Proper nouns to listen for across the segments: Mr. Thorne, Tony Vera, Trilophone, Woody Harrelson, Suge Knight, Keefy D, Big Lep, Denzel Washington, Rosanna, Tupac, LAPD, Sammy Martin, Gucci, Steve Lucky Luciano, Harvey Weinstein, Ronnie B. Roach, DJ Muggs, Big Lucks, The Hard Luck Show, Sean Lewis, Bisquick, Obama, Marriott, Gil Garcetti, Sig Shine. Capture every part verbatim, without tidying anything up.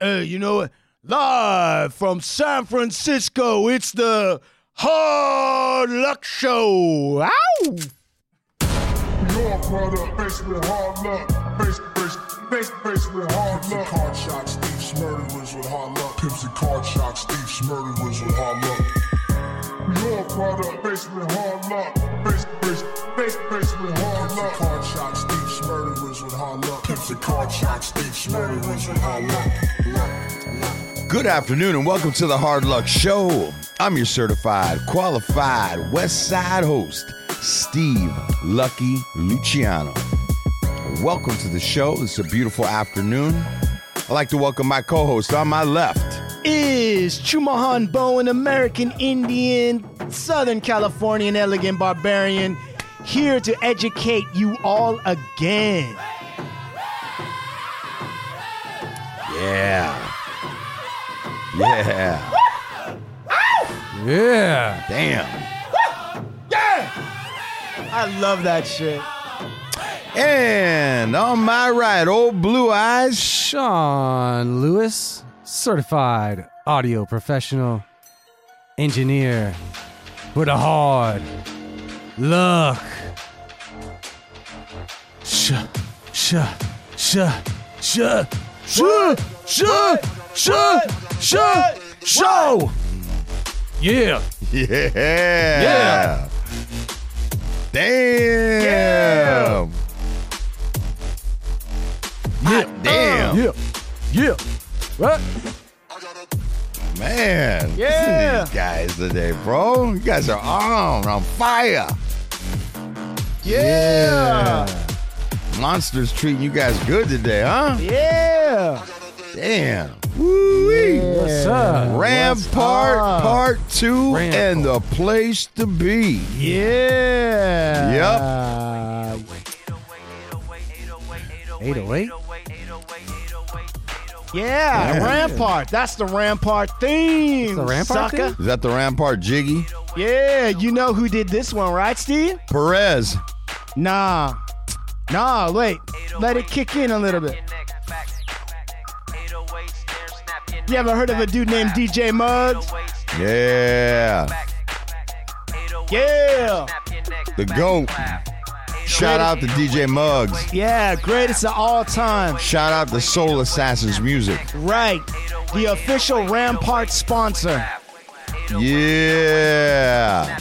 Hey, you know what? Live from San Francisco, it's the Hard Luck Show. Ow! Your brother faced with hard luck. Faced, faced, faced, faced with hard Pimps luck. And card shots, thieves, murderers with hard luck. Pimps and card shots, thieves, murderers with hard luck. Your brother faced with hard luck. Faced, faced, faced, faced with hard Pimps luck. Pimps and card shots, thieves, murderers with hard luck. Pimps and card shots, thieves, murderers with hard luck. Luck, luck. Good afternoon and welcome to the Hard Luck Show. I'm your certified, qualified West Side host, Steve Lucky Luciano. Welcome to the show. It's a beautiful afternoon. I'd like to welcome my co-host on my left. Is Chumahan Bowen, American Indian, Southern Californian, elegant barbarian, here to educate you all again. Yeah. Yeah. Yeah. Damn. Yeah. I love that shit. And on my right, old blue eyes, Sean Lewis, certified audio professional, engineer with a hard luck. Sh, sh, sh, sh, sh, sh, sh. Show! Show! Yeah. Yeah. Yeah. Damn. Yeah. Damn. Yeah. Yeah. What? Man. Yeah. These guys today, bro. You guys are on, on fire. Yeah. Yeah. Monsters treating you guys good today, huh? Yeah. Damn. Woo-wee. Yeah. What's up? Rampart up? Part two Rampart. And the place to be. Yeah. Yep. eight oh eight Yeah, yeah. Rampart. That's the Rampart theme. The Rampart theme? Is that the Rampart jiggy? Yeah, you know who did this one, right, Steve? Perez. Nah. Nah, wait. Let it kick in a little bit. You ever heard of a dude named D J Muggs? Yeah. Yeah. The GOAT. Shout out to D J Muggs. Yeah, greatest of all time. Shout out to Soul Assassins Music. Right. The official Rampart sponsor. Yeah.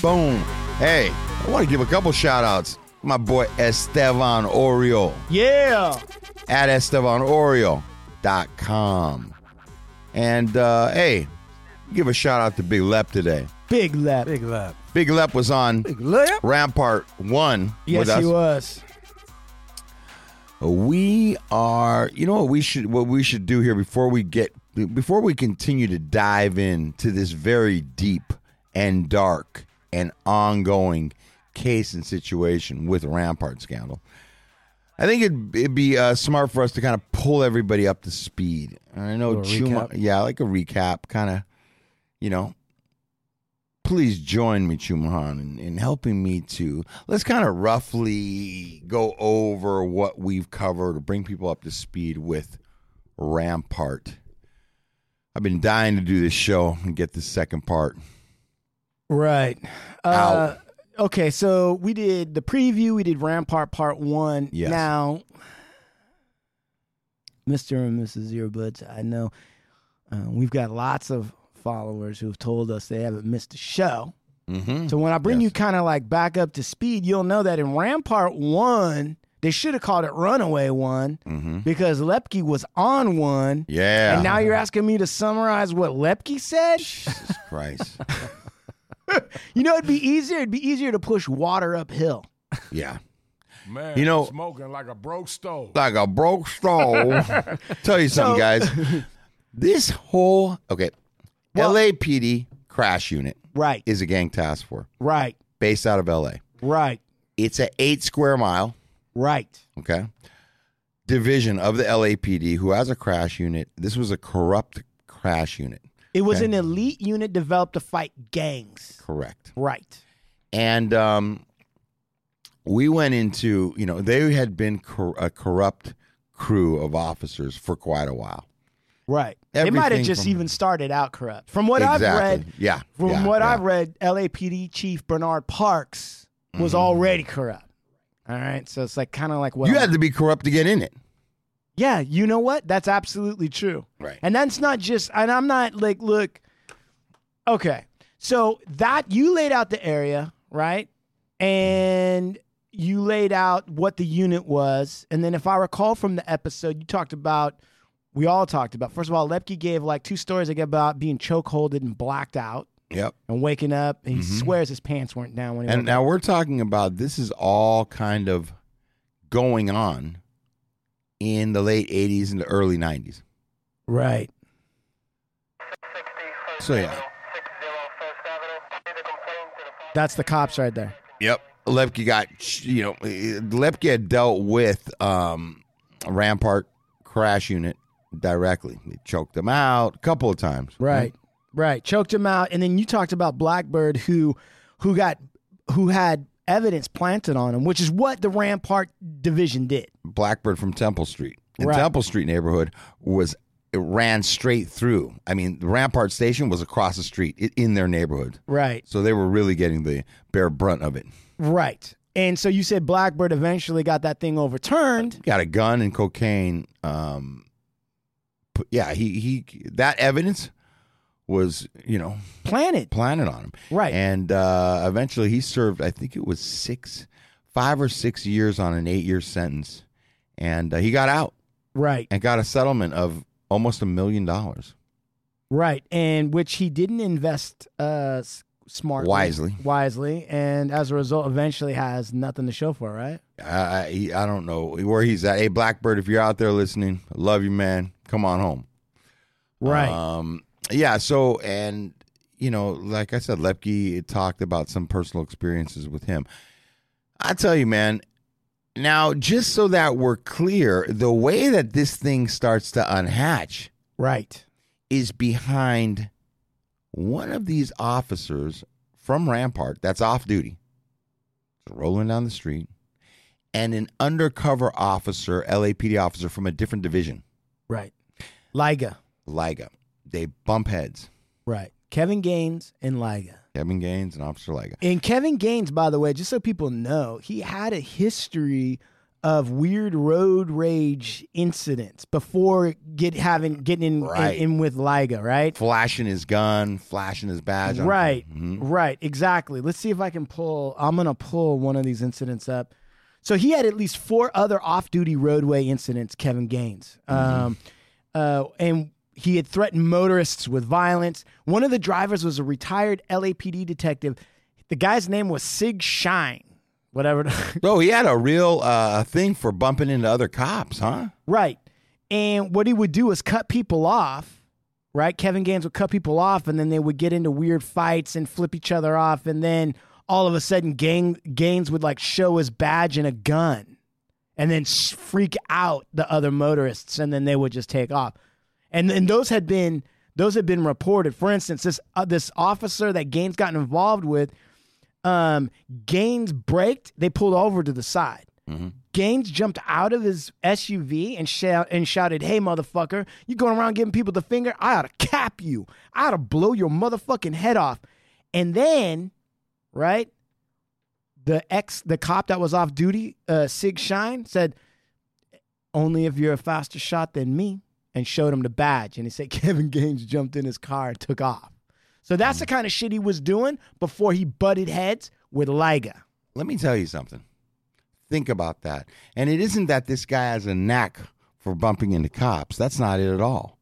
Boom. Hey, I want to give a couple shout outs. My boy Estevan Oriol. Yeah. At Estevan Oriol. Dot com. And uh, hey, give a shout out to Big Lep today. Big Lep. Big Lep. Big Lep was on Lep. Rampart one. Yes, with us. He was. We are. You know what we should what we should do here before we get before we continue to dive into this very deep and dark and ongoing case and situation with Rampart scandal. I think it'd, it'd be uh, smart for us to kind of pull everybody up to speed. I know, Chuma, yeah, like a recap, kind of, you know. Please join me, Chumahan, in, in helping me to, let's kind of roughly go over what we've covered or bring people up to speed with Rampart. I've been dying to do this show and get the second part. Right. Uh, out. Okay, so we did the preview. We did Rampart Part One. Yes. Now, Mister and Missus Earbuds, I know uh, we've got lots of followers who've told us they haven't missed a show. Mm-hmm. So when I bring yes. you kind of like back up to speed, you'll know that in Rampart One, they should have called it Runaway One mm-hmm. because Lepke was on one. Yeah. And now you're asking me to summarize what Lepke said? Jesus Christ. You know, it'd be easier. It'd be easier to push water uphill. Yeah, man. You know, smoking like a broke stove. Like a broke stove. Tell you something, so, guys. This whole okay, well, L A P D crash unit, right, is a gang task force, right, based out of L A, right. It's an eight square mile, right. Okay, division of the L A P D who has a crash unit. This was a corrupt crash unit. It was okay. an elite unit developed to fight gangs. Correct. Right. And um, we went into, you know, they had been cor- a corrupt crew of officers for quite a while. Right. Everything it might have just from, even started out corrupt. From what exactly. I've read, yeah, from yeah, what yeah. I've read, L A P D Chief Bernard Parks was mm-hmm. already corrupt. All right, so it's like kind of like what you I, had to be corrupt to get in it. Yeah, you know what? That's absolutely true. Right. And that's not just, and I'm not like, look, okay. So that you laid out the area, right? And you laid out what the unit was. And then if I recall from the episode, you talked about, we all talked about, first of all, Lepke gave like two stories about being chokeholded and blacked out. Yep. And waking up, and he mm-hmm. swears his pants weren't down when he And now up. We're talking about this is all kind of going on in the late eighties and the early nineties. Right. So, yeah. That's the cops right there. Yep. Lepke got, you know, Lepke had dealt with um, a Rampart crash unit directly. He choked them out a couple of times. Right. Mm-hmm. Right, choked him out, and then you talked about Blackbird, who, who got, who had evidence planted on him, which is what the Rampart Division did. Blackbird from Temple Street, in right. Temple Street neighborhood was it ran straight through. I mean, the Rampart Station was across the street in their neighborhood. Right. So they were really getting the bare brunt of it. Right, and so you said Blackbird eventually got that thing overturned. Got a gun and cocaine. Um, yeah, he he that evidence. was, you know... Planted. Planted on him. Right. And uh, eventually he served, I think it was six, five or six years on an eight-year sentence. And uh, he got out. Right. And got a settlement of almost a million dollars. Right. And which he didn't invest uh, smartly. Wisely. Wisely. And as a result, eventually has nothing to show for, right? I, I, I don't know where he's at. Hey, Blackbird, if you're out there listening, I love you, man. Come on home. Right. Um... Yeah, so, and, you know, like I said, Lepke talked about some personal experiences with him. I tell you, man, now, just so that we're clear, the way that this thing starts to unhatch right, is behind one of these officers from Rampart that's off duty, rolling down the street, and an undercover officer, L A P D officer from a different division. Right. Lyga. Lyga. They bump heads. Right. Kevin Gaines and Lyga. Kevin Gaines and Officer Lyga. And Kevin Gaines, by the way, just so people know, he had a history of weird road rage incidents before get having getting in, right. in, in with Lyga, right? Flashing his gun, flashing his badge. On right. Mm-hmm. Right. Exactly. Let's see if I can pull. I'm going to pull one of these incidents up. So he had at least four other off-duty roadway incidents, Kevin Gaines. Mm-hmm. Um, uh, and... He had threatened motorists with violence. One of the drivers was a retired L A P D detective. The guy's name was Sig Shine, whatever. Bro, he had a real uh, thing for bumping into other cops, huh? Right. And what he would do is cut people off, right? Kevin Gaines would cut people off, and then they would get into weird fights and flip each other off, and then all of a sudden Gain- Gaines would like show his badge and a gun and then freak out the other motorists, and then they would just take off. And and those had been those had been reported. For instance, this uh, this officer that Gaines got involved with, um, Gaines braked. They pulled over to the side. Mm-hmm. Gaines jumped out of his S U V and shout and shouted, "Hey, motherfucker! You going around giving people the finger? I ought to cap you. I ought to blow your motherfucking head off." And then, right, the ex the cop that was off duty, uh, Sig Shine, said, "Only if you're a faster shot than me." And showed him the badge. And he said Kevin Gaines jumped in his car and took off. So that's the kind of shit he was doing before he butted heads with Lyga. Let me tell you something. Think about that. And it isn't that this guy has a knack for bumping into cops. That's not it at all.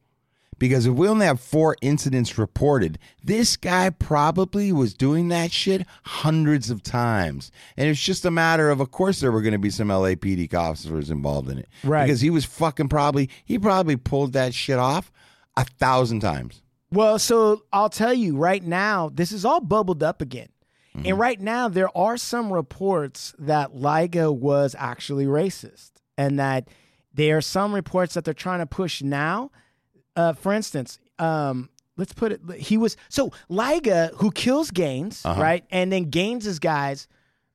Because if we only have four incidents reported, this guy probably was doing that shit hundreds of times. And it's just a matter of, of course, there were going to be some L A P D officers involved in it. Right. Because he was fucking probably, he probably pulled that shit off a thousand times. Well, so I'll tell you right now, this is all bubbled up again. Mm-hmm. And right now, there are some reports that Lyga was actually racist. And that there are some reports that they're trying to push now. Uh, for instance, um, let's put it, he was, so Lyga, who kills Gaines, uh-huh. right? And then Gaines' guys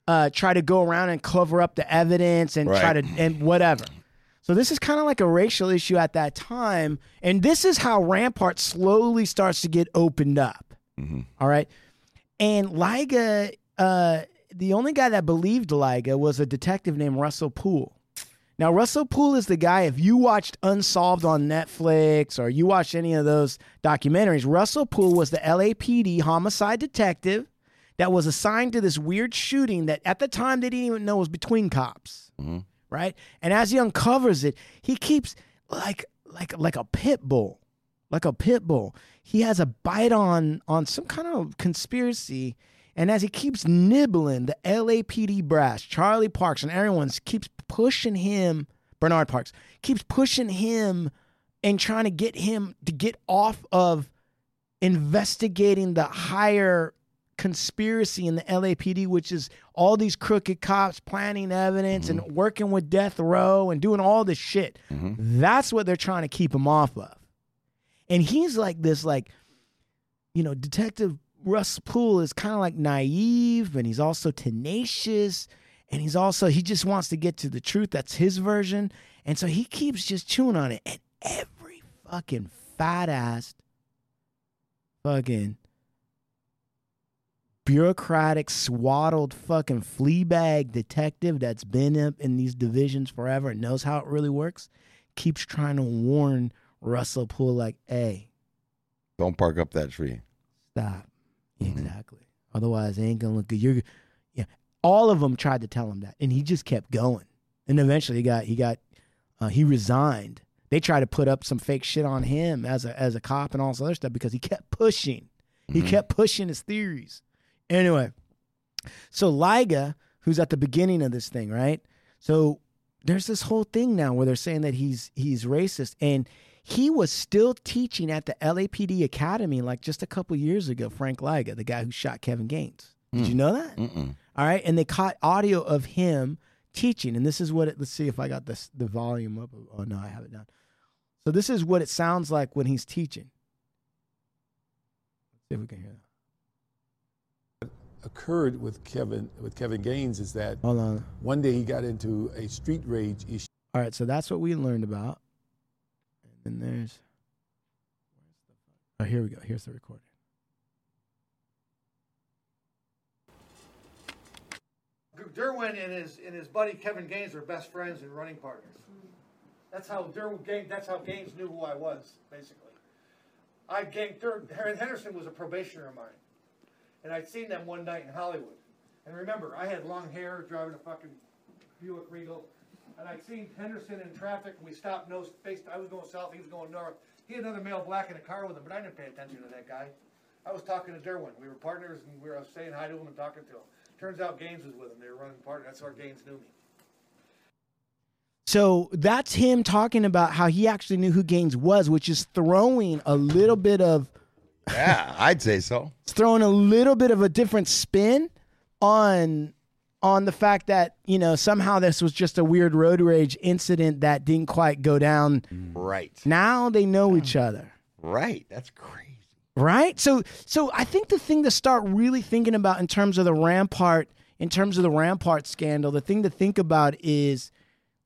uh, try to go around and cover up the evidence and right. try to, and whatever. So this is kind of like a racial issue at that time, and this is how Rampart slowly starts to get opened up. Mm-hmm. All right, and Lyga, uh, the only guy that believed Lyga was a detective named Russell Poole. Now, Russell Poole is the guy, if you watched Unsolved on Netflix or you watched any of those documentaries, Russell Poole was the L A P D homicide detective that was assigned to this weird shooting that at the time they didn't even know was between cops. Mm-hmm. Right? And as he uncovers it, he keeps like like like a pit bull. Like a pit bull. He has a bite on on some kind of conspiracy. And as he keeps nibbling, the L A P D brass, Charlie Parks, and everyone keeps pushing him, Bernard Parks, keeps pushing him and trying to get him to get off of investigating the higher conspiracy in the L A P D, which is all these crooked cops planting evidence mm-hmm. and working with death row and doing all this shit. Mm-hmm. That's what they're trying to keep him off of. And he's like this, like, you know, Detective Russ Poole is kind of like naive, and he's also tenacious, and he's also, he just wants to get to the truth. That's his version. And so he keeps just chewing on it. And every fucking fat-ass fucking bureaucratic, swaddled fucking flea bag detective that's been up in these divisions forever and knows how it really works keeps trying to warn Russell Poole, like, hey, don't park up that tree. Stop. Mm-hmm. Exactly. Otherwise, it ain't gonna look good. You're, yeah. All of them tried to tell him that, and he just kept going. And eventually, he got he got uh, he resigned. They tried to put up some fake shit on him as a as a cop and all this other stuff because he kept pushing. He mm-hmm. kept pushing his theories. Anyway, so Lyga, who's at the beginning of this thing, right? So there's this whole thing now where they're saying that he's he's racist, and he was still teaching at the L A P D Academy like just a couple years ago, Frank Lyga, the guy who shot Kevin Gaines. Did mm. you know that? Mm-mm. All right, and they caught audio of him teaching, and this is what it, let's see if I got this, the volume up. Oh, no, I have it down. So this is what it sounds like when he's teaching. Let's see if we can hear that. Occurred with Kevin with Kevin Gaines is that Hold on. One day he got into a street rage issue. All right, so that's what we learned about. And then there's oh, here we go. Here's the recording. Derwin and his and his buddy Kevin Gaines are best friends and running partners. That's how Derwin Gaines. That's how Gaines knew who I was. Basically, I Derwin Henderson was a probationer of mine. And I'd seen them one night in Hollywood. And remember, I had long hair, driving a fucking Buick Regal. And I'd seen Henderson in traffic, and we stopped, no space. I was going south, he was going north. He had another male black in a car with him, but I didn't pay attention to that guy. I was talking to Derwin. We were partners, and we were saying hi to him and talking to him. Turns out Gaines was with him. They were running partners. That's where Gaines knew me. So that's him talking about how he actually knew who Gaines was, which is throwing a little bit of... Yeah, I'd say so. It's throwing a little bit of a different spin on on the fact that, you know, somehow this was just a weird road rage incident that didn't quite go down. Right. Now they know each other. Right. That's crazy. Right? So so I think the thing to start really thinking about in terms of the Rampart, in terms of the Rampart scandal, the thing to think about is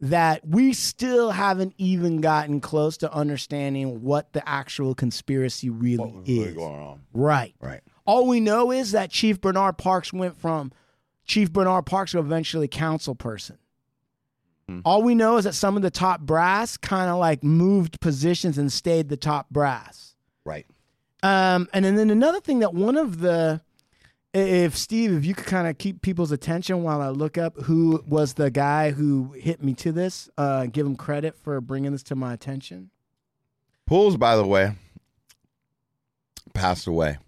that we still haven't even gotten close to understanding what the actual conspiracy really what was is. Really going on. Right. Right. All we know is that Chief Bernard Parks went from Chief Bernard Parks to eventually council person. Mm. All we know is that some of the top brass kind of like moved positions and stayed the top brass. Right. Um, and then, then another thing that one of the... If Steve, if you could kind of keep people's attention while I look up who was the guy who hit me to this, uh, give him credit for bringing this to my attention. Pools, by the way, passed away.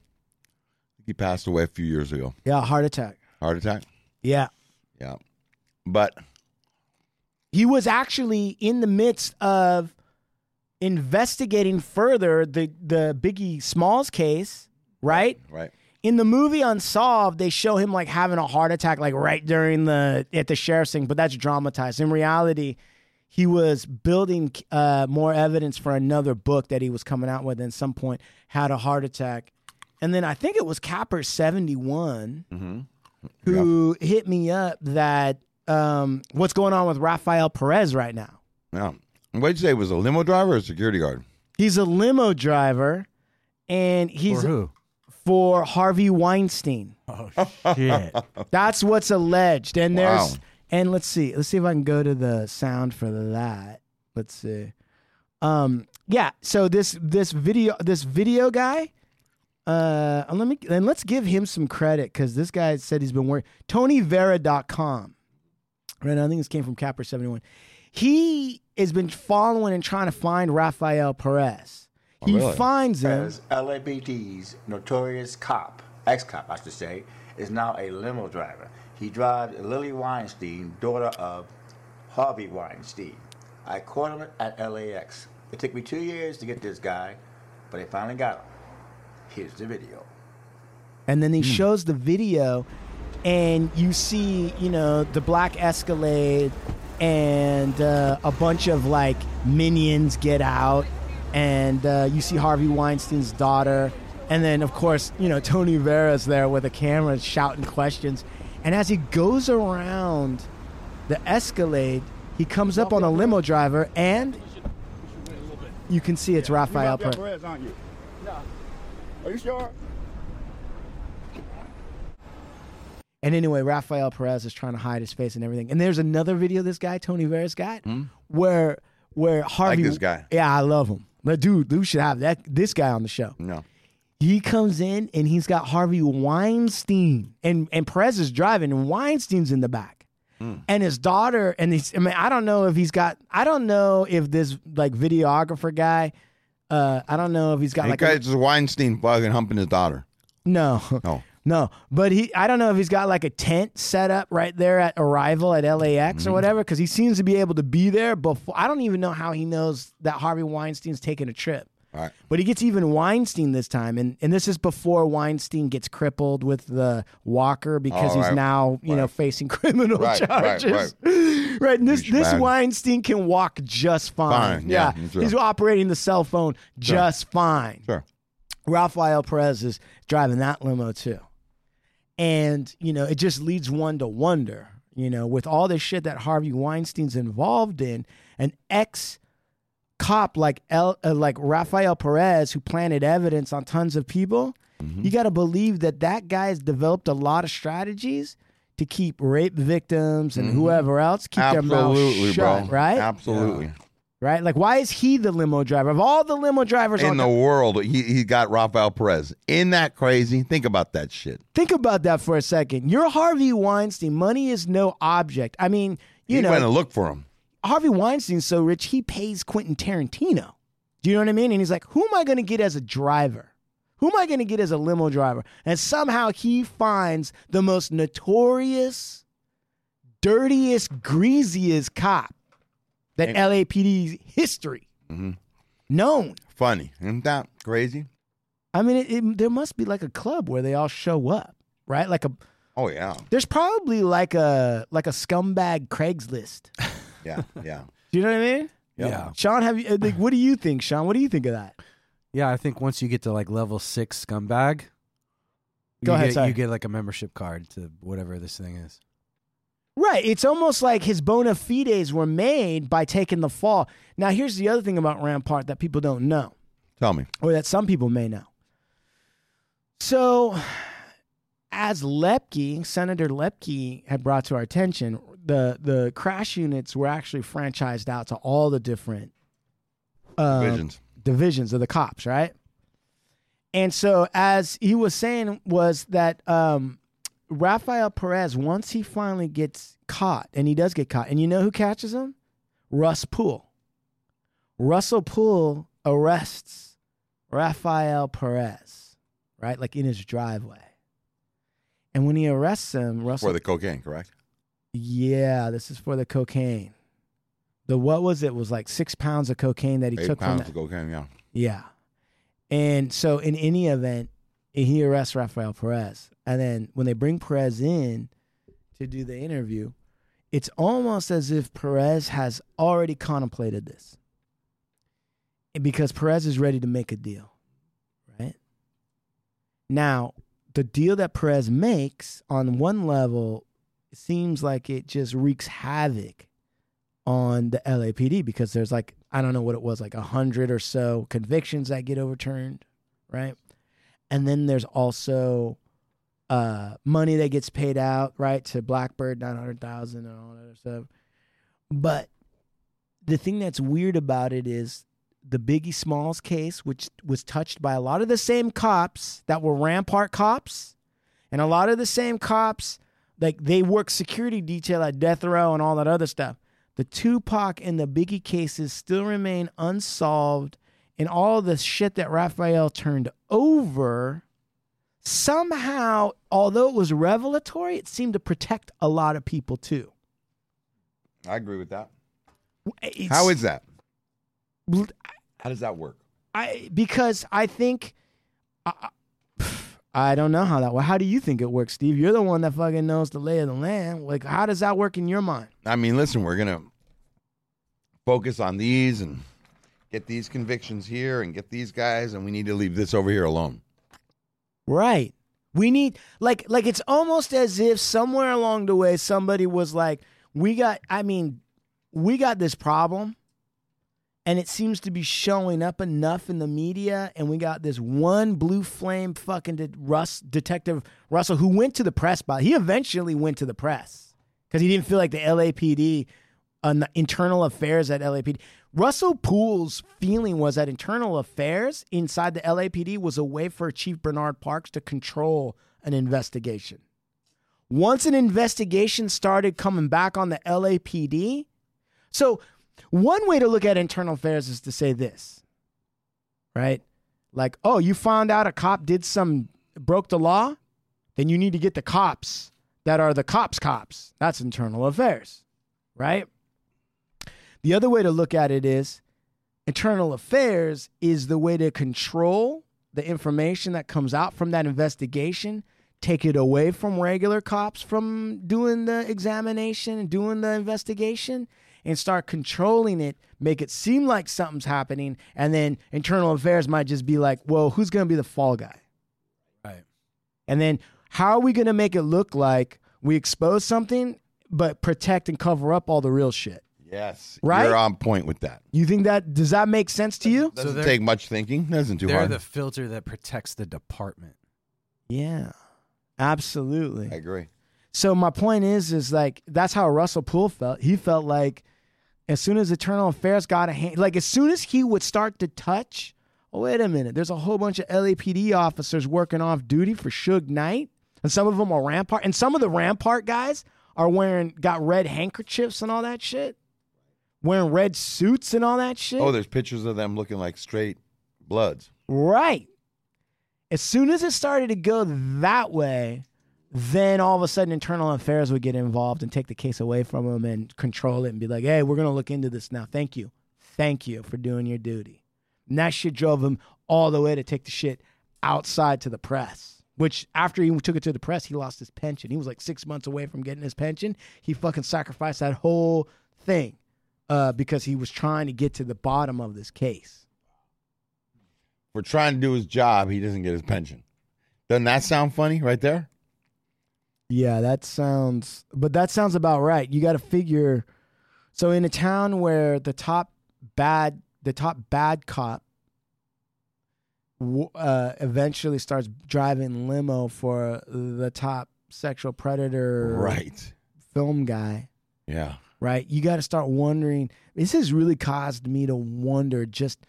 He passed away a few years ago. Yeah, heart attack. Heart attack? Yeah. Yeah. But he was actually in the midst of investigating further the, the Biggie Smalls case, right? Right. In the movie Unsolved, they show him like having a heart attack, like right during the at the sheriff's thing, but that's dramatized. In reality, he was building uh, more evidence for another book that he was coming out with, and at some point had a heart attack. And then I think it was Capper seventy-one mm-hmm. who yeah. hit me up that um, what's going on with Rafael Perez right now. Yeah. What'd you say? Was a limo driver or a security guard? He's a limo driver, and he's for who? For Harvey Weinstein. Oh shit! That's what's alleged. And wow. there's and let's see, let's see if I can go to the sound for that. Let's see. Um, yeah. So this this video this video guy. Uh, and let me and let's give him some credit because this guy said he's been working. Tony Vera dot com. Right, I think this came from Capper seventy-one. He has been following and trying to find Rafael Perez. Oh, he really? finds him. As L A P D's notorious cop, ex-cop, I should say, is now a limo driver. He drives Lily Weinstein, daughter of Harvey Weinstein. I caught him at L A X. It took me two years to get this guy, but I finally got him. Here's the video. And then he mm. shows the video, and you see, you know, the black Escalade and uh, a bunch of, like, minions get out, and uh, you see Harvey Weinstein's daughter, and then, of course, you know, Tony Vera's there with a camera shouting questions. And as he goes around the Escalade, he comes up on a limo driver, and you can see it's Rafael Perez. You're Rafael Perez, aren't you? No. Are you sure? And anyway, Rafael Perez is trying to hide his face and everything. And there's another video this guy, Tony Vera's got, hmm? where where Harvey... I like this guy. Yeah, I love him. But dude, we should have that this guy on the show. No. He comes in, and he's got Harvey Weinstein. And, and Perez is driving, and Weinstein's in the back. Hmm. And his daughter, and he's, I mean, I don't know if he's got... I don't know if this, like, videographer guy... Uh, I don't know if he's got he like a... It's Weinstein bugging, humping his daughter. No. No. No. But he, I don't know if he's got like a tent set up right there at arrival at L A X mm-hmm. or whatever, because he seems to be able to be there before... I don't even know how he knows that Harvey Weinstein's taking a trip. All right. But he gets even Weinstein this time, and, and this is before Weinstein gets crippled with the walker because oh, he's right. now you right. know facing criminal right, charges. Right, right. right. And this Huge this man. Weinstein can walk just fine. fine yeah, yeah. Sure. He's operating the cell phone just sure. fine. Sure. Rafael Perez is driving that limo too, and you know it just leads one to wonder. You know, with all this shit that Harvey Weinstein's involved in, an ex. Cop like El, uh, like Rafael Perez, who planted evidence on tons of people, mm-hmm. you got to believe that that guy has developed a lot of strategies to keep rape victims and mm-hmm. whoever else keep Absolutely, their mouth shut, bro. right? Absolutely, yeah. right. Like, why is he the limo driver of all the limo drivers in on the that- world? He he got Rafael Perez. Isn't that crazy? Think about that shit. Think about that for a second. You're Harvey Weinstein. Money is no object. I mean, you he know, went to look for him. Harvey Weinstein's so rich, he pays Quentin Tarantino. Do you know what I mean? And he's like, who am I going to get as a driver? Who am I going to get as a limo driver? And somehow he finds the most notorious, dirtiest, greasiest cop that and, L A P D's history mm-hmm. known. Funny. Isn't that crazy? I mean, it, it, there must be like a club where they all show up, right? Like a Oh, yeah. There's probably like a like a scumbag Craigslist. Yeah, yeah. Do you know what I mean? Yeah. yeah. Sean, have you? Like, what do you think, Sean? What do you think of that? Yeah, I think once you get to like level six scumbag, Go you, ahead, get, sorry. you get like a membership card to whatever this thing is. Right. It's almost like his bona fides were made by taking the fall. Now, here's the other thing about Rampart that people don't know. Tell me. Or that some people may know. So, as Lepke, Senator Lepke had brought to our attention, The the crash units were actually franchised out to all the different uh, divisions. divisions of the cops, right? And so, as he was saying, was that um, Rafael Perez, once he finally gets caught, and he does get caught, and you know who catches him? Russ Poole. Russell Poole arrests Rafael Perez, right? Like in his driveway. And when he arrests him, Russell... For the cocaine, correct? Yeah, this is for the cocaine. The what was it? It was like six pounds of cocaine that he Eight took from that. Eight pounds of cocaine, yeah. Yeah. And so in any event, he arrests Rafael Perez. And then when they bring Perez in to do the interview, it's almost as if Perez has already contemplated this. Because Perez is ready to make a deal, right? Now, the deal that Perez makes on one level... seems like it just wreaks havoc on the L A P D because there's like, I don't know what it was, like a hundred or so convictions that get overturned, right? And then there's also uh, money that gets paid out, right, to Blackbird, nine hundred thousand dollars and all that other stuff. But the thing that's weird about it is the Biggie Smalls case, which was touched by a lot of the same cops that were Rampart cops, and a lot of the same cops, like they work security detail at death row and all that other stuff. The Tupac and the Biggie cases still remain unsolved, and all the shit that Rafael turned over, somehow, although it was revelatory, it seemed to protect a lot of people too. I agree with that. It's, How is that? I, How does that work? I because I think I, I don't know how that works. How do you think it works, Steve? You're the one that fucking knows the lay of the land. Like, how does that work in your mind? I mean, listen, we're gonna focus on these and get these convictions here and get these guys, and we need to leave this over here alone. Right. We need like like it's almost as if somewhere along the way somebody was like, we got. I mean, we got this problem. And it seems to be showing up enough in the media. And we got this one blue flame fucking de- Russ, Detective Russell, who went to the press. By, he eventually went to the press because he didn't feel like the L A P D, uh, internal affairs at L A P D. Russell Poole's feeling was that internal affairs inside the L A P D was a way for Chief Bernard Parks to control an investigation. Once an investigation started coming back on the L A P D, so... One way to look at internal affairs is to say this, right? Like, oh, you found out a cop did some, broke the law? Then you need to get the cops that are the cops' cops. That's internal affairs, right? The other way to look at it is internal affairs is the way to control the information that comes out from that investigation, take it away from regular cops from doing the examination and doing the investigation, and start controlling it, make it seem like something's happening, and then internal affairs might just be like, well, who's going to be the fall guy? Right. And then how are we going to make it look like we expose something but protect and cover up all the real shit? Yes. Right? You're on point with that. You think that, does that make sense to you? Doesn't so take much thinking. Doesn't too they're hard. They're the filter that protects the department. Yeah, absolutely. I agree. So my point is, is like, that's how Russell Poole felt. He felt like, as soon as internal affairs got a hand, like as soon as he would start to touch, oh, wait a minute, there's a whole bunch of L A P D officers working off duty for Suge Knight, and some of them are Rampart, and some of the Rampart guys are wearing, got red handkerchiefs and all that shit, wearing red suits and all that shit. Oh, there's pictures of them looking like straight bloods. Right. As soon as it started to go that way, then all of a sudden internal affairs would get involved and take the case away from them and control it and be like, hey, we're going to look into this now. Thank you. Thank you for doing your duty. And that shit drove him all the way to take the shit outside to the press, which after he took it to the press, he lost his pension. He was like six months away from getting his pension. He fucking sacrificed that whole thing uh, because he was trying to get to the bottom of this case. For trying to do his job, he doesn't get his pension. Doesn't that sound funny right there? Yeah, that sounds, but that sounds about right. You got to figure, so in a town where the top bad, the top bad cop uh, eventually starts driving limo for the top sexual predator right. film guy. Yeah. Right? You got to start wondering, this has really caused me to wonder just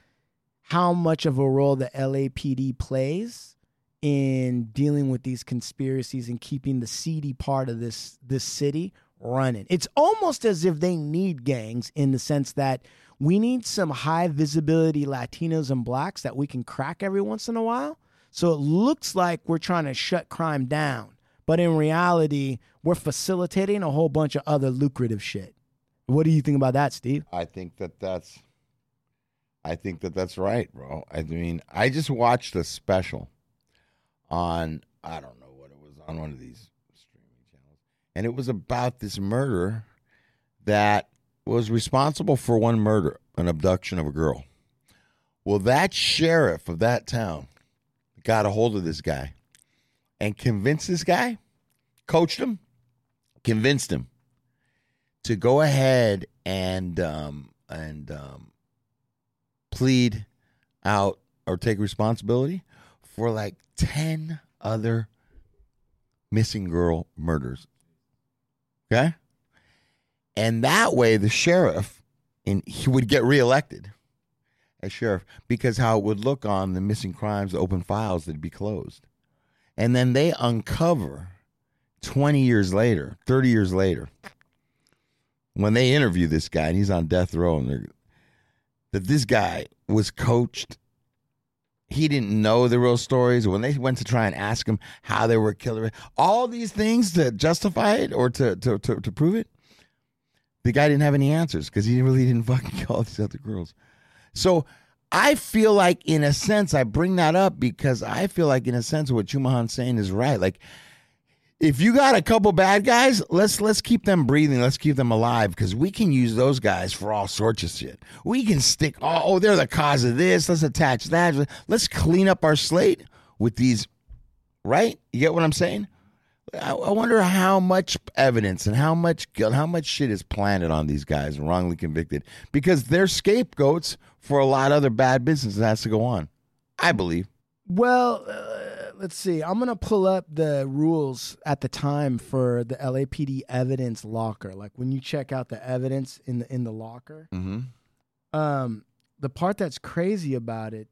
how much of a role the L A P D plays in dealing with these conspiracies and keeping the seedy part of this this city running. It's almost as if they need gangs in the sense that we need some high visibility Latinos and blacks that we can crack every once in a while. So it looks like we're trying to shut crime down, but in reality, we're facilitating a whole bunch of other lucrative shit. What do you think about that, Steve? I think that that's, I think that that's right, bro. I mean, I just watched a special on, I don't know what it was, on one of these streaming channels. And it was about this murder that was responsible for one murder, an abduction of a girl. Well, that sheriff of that town got a hold of this guy and convinced this guy, coached him, convinced him to go ahead and um, and um, plead out or take responsibility for like ten other missing girl murders. Okay? And that way the sheriff, and he would get reelected as sheriff, because how it would look on the missing crimes, the open files that'd be closed. And then they uncover twenty years later, thirty years later, when they interview this guy, and he's on death row, and that this guy was coached. He didn't know the real stories. When they went to try and ask him how they were killer, all these things to justify it or to to to, to prove it, the guy didn't have any answers because he really didn't fucking kill all these other girls. So I feel like, in a sense, I bring that up because I feel like, in a sense, what Chumahan's saying is right. Like, if you got a couple bad guys, let's let's keep them breathing. Let's keep them alive, because we can use those guys for all sorts of shit. We can stick, oh, oh, they're the cause of this. Let's attach that. Let's clean up our slate with these, right? You get what I'm saying? I, I wonder how much evidence and how much guilt, how much shit is planted on these guys wrongly convicted, because they're scapegoats for a lot of other bad business that has to go on, I believe. Well... Uh... Let's see. I'm going to pull up the rules at the time for the L A P D evidence locker. Like, when you check out the evidence in the in the locker, mm-hmm. um, the part that's crazy about it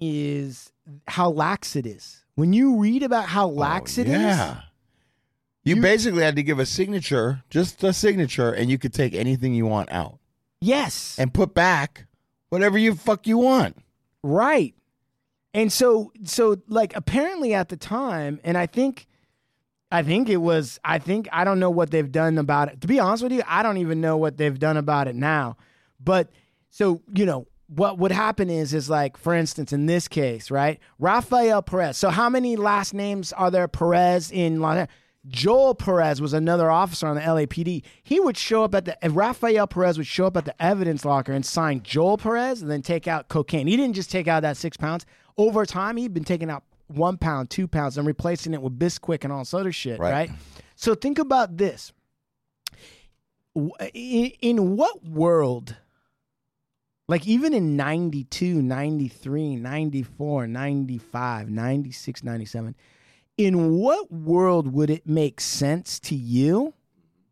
is how lax it is. When you read about how lax oh, it yeah. is. You, you basically had to give a signature, just a signature, and you could take anything you want out. Yes. And put back whatever you fuck you want. Right. And so, so like apparently at the time, and I think, I think it was, I think, I don't know what they've done about it. To be honest with you, I don't even know what they've done about it now. But so, you know, what would happen is, is like, for instance, in this case, right? Rafael Perez. So how many last names are there? Perez in Los Angeles? Joel Perez was another officer on the L A P D. He would show up at the, Rafael Perez would show up at the evidence locker and sign Joel Perez and then take out cocaine. He didn't just take out that six pounds. Over time, he'd been taking out one pound, two pounds, and replacing it with Bisquick and all this other shit, right? right? So think about this. In, in what world, like even in ninety-two, ninety-three, ninety-four, ninety-five, ninety-six, ninety-seven, in what world would it make sense to you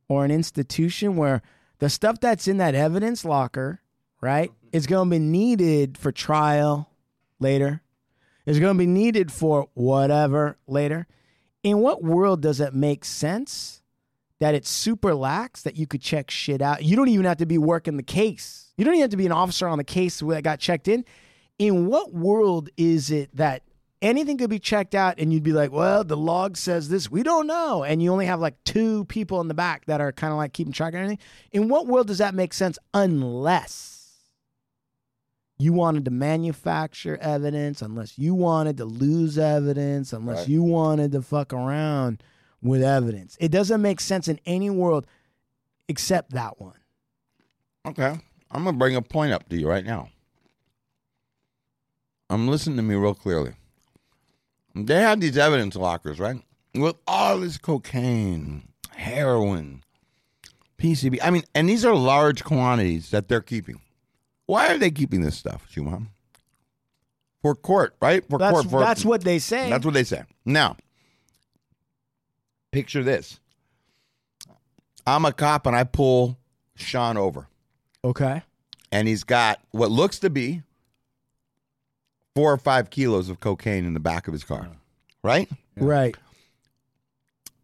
or an institution where the stuff that's in that evidence locker, right, is going to be needed for trial later? It's going to be needed for whatever later. In what world does it make sense that it's super lax, that you could check shit out? You don't even have to be working the case. You don't even have to be an officer on the case that got checked in. In what world is it that anything could be checked out and you'd be like, well, the log says this. We don't know. And you only have like two people in the back that are kind of like keeping track of anything. In what world does that make sense unless you wanted to manufacture evidence, unless you wanted to lose evidence, unless right. you wanted to fuck around with evidence? It doesn't make sense in any world except that one. Okay. I'm going to bring a point up to you right now. Um, listen to me real clearly. They had these evidence lockers, right? With all this cocaine, heroin, P C B. I mean, and these are large quantities that they're keeping. Why are they keeping this stuff, Shuman? For court, right? For that's, court. For, that's what they say. That's what they say. Now, picture this. I'm a cop and I pull Sean over. Okay. And he's got what looks to be four or five kilos of cocaine in the back of his car, right? Yeah. Right.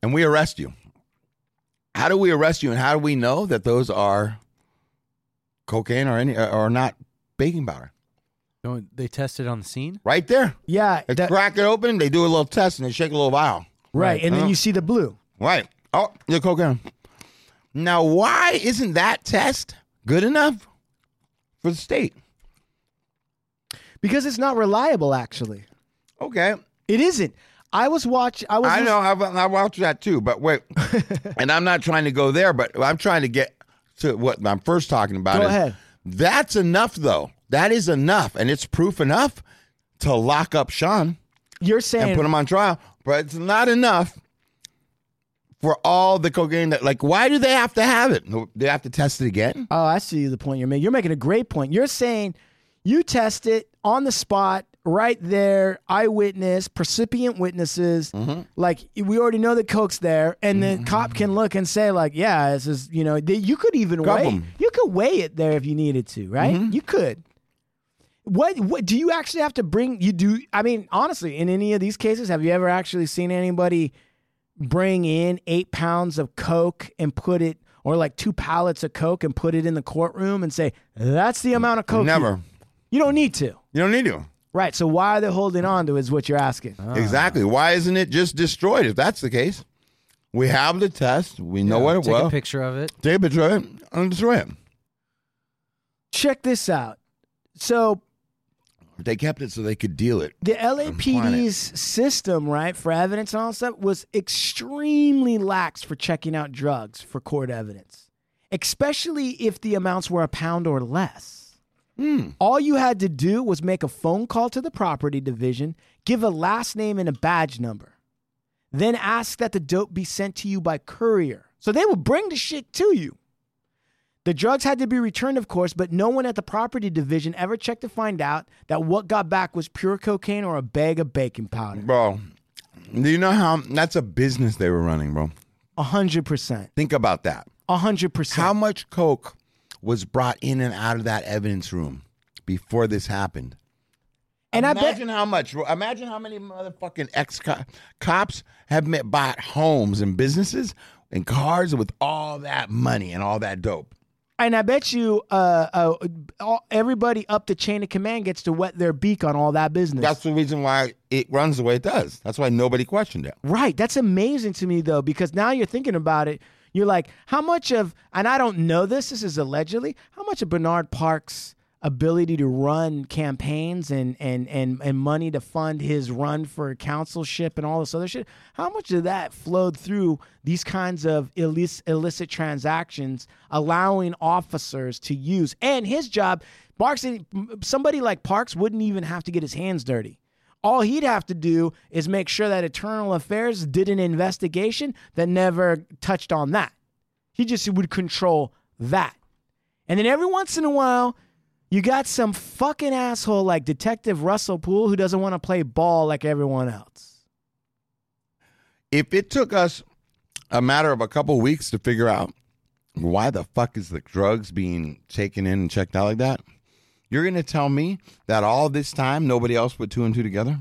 And we arrest you. How do we arrest you, and how do we know that those are cocaine or any or not baking powder? No, they test it on the scene? Right there. Yeah. They that, crack it open, they do a little test, and they shake a little vial. Right, right. and uh, then you see the blue. Right. Oh, the cocaine. Now, why isn't that test good enough for the state? Because it's not reliable, actually. Okay. It isn't. I was watching. I, was I know, I've, I watched that too, but wait. And I'm not trying to go there, but I'm trying to get to what I'm first talking about. Go is, ahead. That's enough, though. That is enough, and it's proof enough to lock up Sean. You're saying, and put him on trial, but it's not enough for all the cocaine that, like, why do they have to have it? They have to test it again? Oh, I see the point you're making. You're making a great point. You're saying you test it on the spot, right there, eyewitness, percipient witnesses. Mm-hmm. Like, we already know the coke's there, and mm-hmm. the cop can look and say, like, yeah, this is, you know, they, you could even Grub weigh them. You could weigh it there if you needed to, right? Mm-hmm. You could. What, what do you actually have to bring? You do, I mean, honestly, in any of these cases, have you ever actually seen anybody bring in eight pounds of coke and put it, or like two pallets of coke and put it in the courtroom and say, that's the amount of coke? Never. You, you don't need to. You don't need to. Right. So why are they holding on to it is what you're asking. Ah. Exactly. Why isn't it just destroyed? If that's the case, we have the test. We know yeah, what it take was. Take a picture of it. Take a picture of it and destroy it. Check this out. So they kept it so they could deal it. The L A P D's system, right, for evidence and all that stuff was extremely lax for checking out drugs for court evidence, especially if the amounts were a pound or less. Mm. All you had to do was make a phone call to the property division, give a last name and a badge number, then ask that the dope be sent to you by courier. So they would bring the shit to you. The drugs had to be returned, of course, but no one at the property division ever checked to find out that what got back was pure cocaine or a bag of baking powder. Bro, do you know how that's a business they were running, bro? A hundred percent. Think about that. A hundred percent. How much coke was brought in and out of that evidence room before this happened? And imagine I bet, how much. Imagine how many motherfucking ex cops have met, bought homes and businesses and cars with all that money and all that dope. And I bet you, uh, uh, all, everybody up the chain of command gets to wet their beak on all that business. That's the reason why it runs the way it does. That's why nobody questioned it. Right. That's amazing to me, though, because now you're thinking about it. You're like, how much of, and I don't know this, this is allegedly, how much of Bernard Parks' ability to run campaigns and and and and money to fund his run for councilship and all this other shit, how much of that flowed through these kinds of illicit, illicit transactions, allowing officers to use? And his job, Parks, somebody like Parks wouldn't even have to get his hands dirty. All he'd have to do is make sure that Internal Affairs did an investigation that never touched on that. He just would control that. And then every once in a while, you got some fucking asshole like Detective Russell Poole who doesn't want to play ball like everyone else. If it took us a matter of a couple weeks to figure out why the fuck is the drugs being taken in and checked out like that, you're going to tell me that all this time nobody else put two and two together?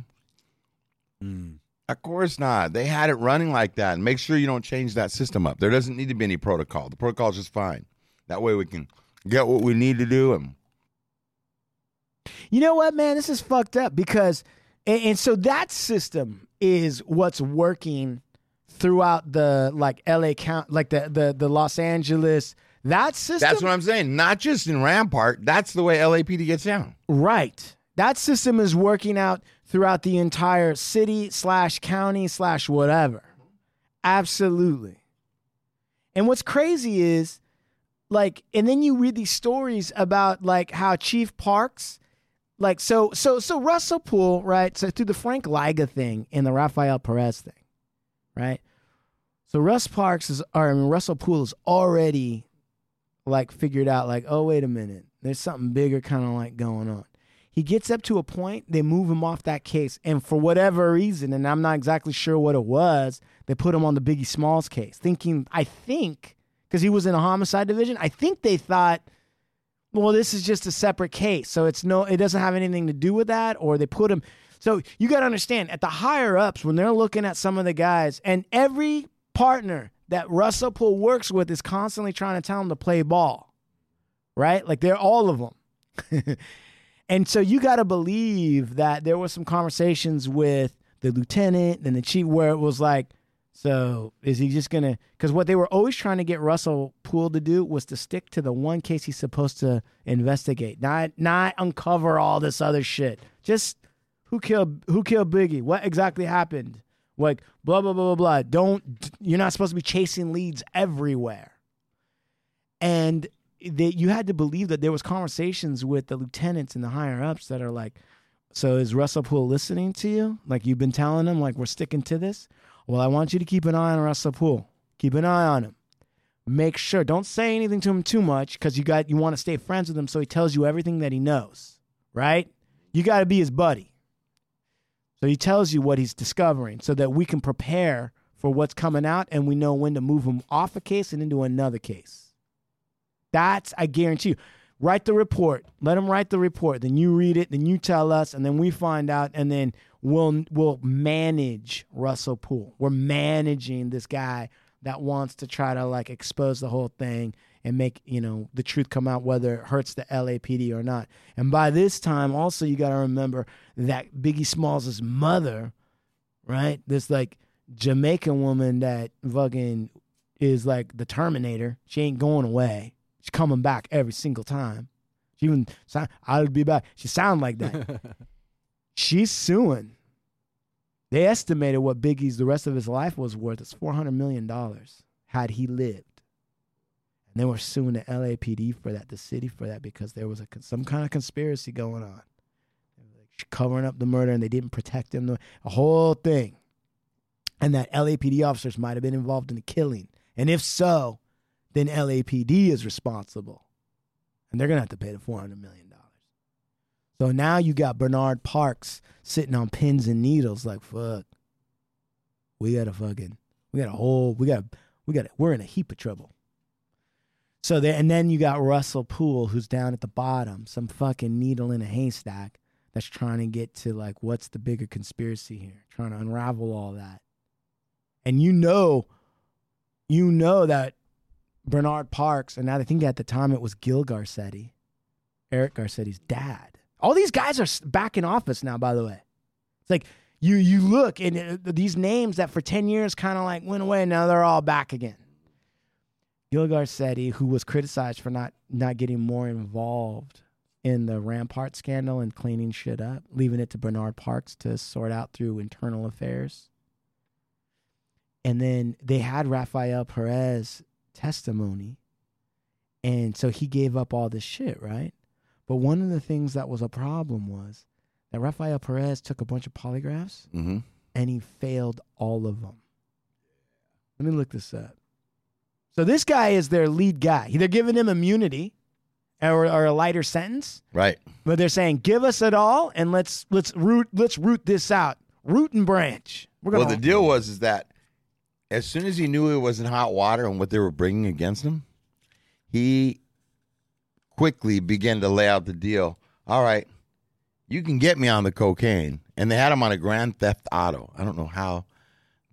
Mm. Of course not. They had it running like that. And make sure you don't change that system up. There doesn't need to be any protocol. The protocol is just fine. That way we can get what we need to do. And you know what, man? This is fucked up because, and, and so that system is what's working throughout the, like, L A count, like the, the, the Los Angeles. That system, that's what I'm saying. Not just in Rampart. That's the way L A P D gets down. Right. That system is working out throughout the entire city slash county slash whatever. Absolutely. And what's crazy is, like, and then you read these stories about, like, how Chief Parks, like, so so so Russell Poole, right? So through the Frank Lyga thing and the Rafael Perez thing, right? So Russ Parks is, or I mean, Russell Poole is already, like, figured out, like, oh, wait a minute, there's something bigger kind of, like, going on. He gets up to a point, they move him off that case, and for whatever reason, and I'm not exactly sure what it was, they put him on the Biggie Smalls case, thinking, I think, because he was in a homicide division, I think they thought, well, this is just a separate case, so it's no, it doesn't have anything to do with that, or they put him, so you got to understand, at the higher-ups, when they're looking at some of the guys, and every partner that Russell Poole works with is constantly trying to tell him to play ball, right? Like, they're all of them. And so you got to believe that there were some conversations with the lieutenant and the chief where it was like, so is he just going to, because what they were always trying to get Russell Poole to do was to stick to the one case he's supposed to investigate, not not uncover all this other shit. Just who killed who killed Biggie? What exactly happened? Like, blah, blah, blah, blah, blah. Don't, you're not supposed to be chasing leads everywhere. And they, you had to believe that there was conversations with the lieutenants and the higher-ups that are like, so is Russell Poole listening to you? Like, you've been telling him, like, we're sticking to this? Well, I want you to keep an eye on Russell Poole. Keep an eye on him. Make sure. Don't say anything to him too much because you got you want to stay friends with him so he tells you everything that he knows, right? You got to be his buddy. So he tells you what he's discovering so that we can prepare for what's coming out and we know when to move him off a case and into another case. That's, I guarantee you. Write the report. Let him write the report. Then you read it. Then you tell us. And then we find out. And then we'll we'll manage Russell Poole. We're managing this guy that wants to try to, like, expose the whole thing and make, you know, the truth come out, whether it hurts the L A P D or not. And by this time, also, you got to remember that Biggie Smalls' mother, right, this, like, Jamaican woman that fucking is, like, the Terminator. She ain't going away. She's coming back every single time. She even sound, I'll be back. She sound like that. She's suing. They estimated what Biggie's the rest of his life was worth. It's four hundred million dollars had he lived. And they were suing the L A P D for that, the city for that, because there was a some kind of conspiracy going on. She's covering up the murder, and they didn't protect him. A whole thing. And that L A P D officers might have been involved in the killing. And if so, then L A P D is responsible. And they're going to have to pay the four hundred million dollars. So now you got Bernard Parks sitting on pins and needles like, fuck, we got a fucking, we got a whole, we got, we got, we're in a heap of trouble. So there, and then you got Russell Poole, who's down at the bottom, some fucking needle in a haystack that's trying to get to, like, what's the bigger conspiracy here? Trying to unravel all that. And you know, you know that Bernard Parks, and I think at the time it was Gil Garcetti, Eric Garcetti's dad. All these guys are back in office now, by the way. It's like you you look, and uh, these names that for ten years kind of like went away, and now they're all back again. Gil Garcetti, who was criticized for not, not getting more involved in the Rampart scandal and cleaning shit up, leaving it to Bernard Parks to sort out through internal affairs. And then they had Rafael Perez testimony, and so he gave up all this shit, right? But one of the things that was a problem was that Rafael Perez took a bunch of polygraphs, mm-hmm. and he failed all of them. Let me look this up. So this guy is their lead guy. They're giving him immunity or, or a lighter sentence, right? But they're saying, give us it all, and let's let's root let's root this out, root and branch. We're gonna well, the deal was is that. As soon as he knew it was in hot water and what they were bringing against him, he quickly began to lay out the deal. All right, you can get me on the cocaine. And they had him on a Grand Theft Auto. I don't know how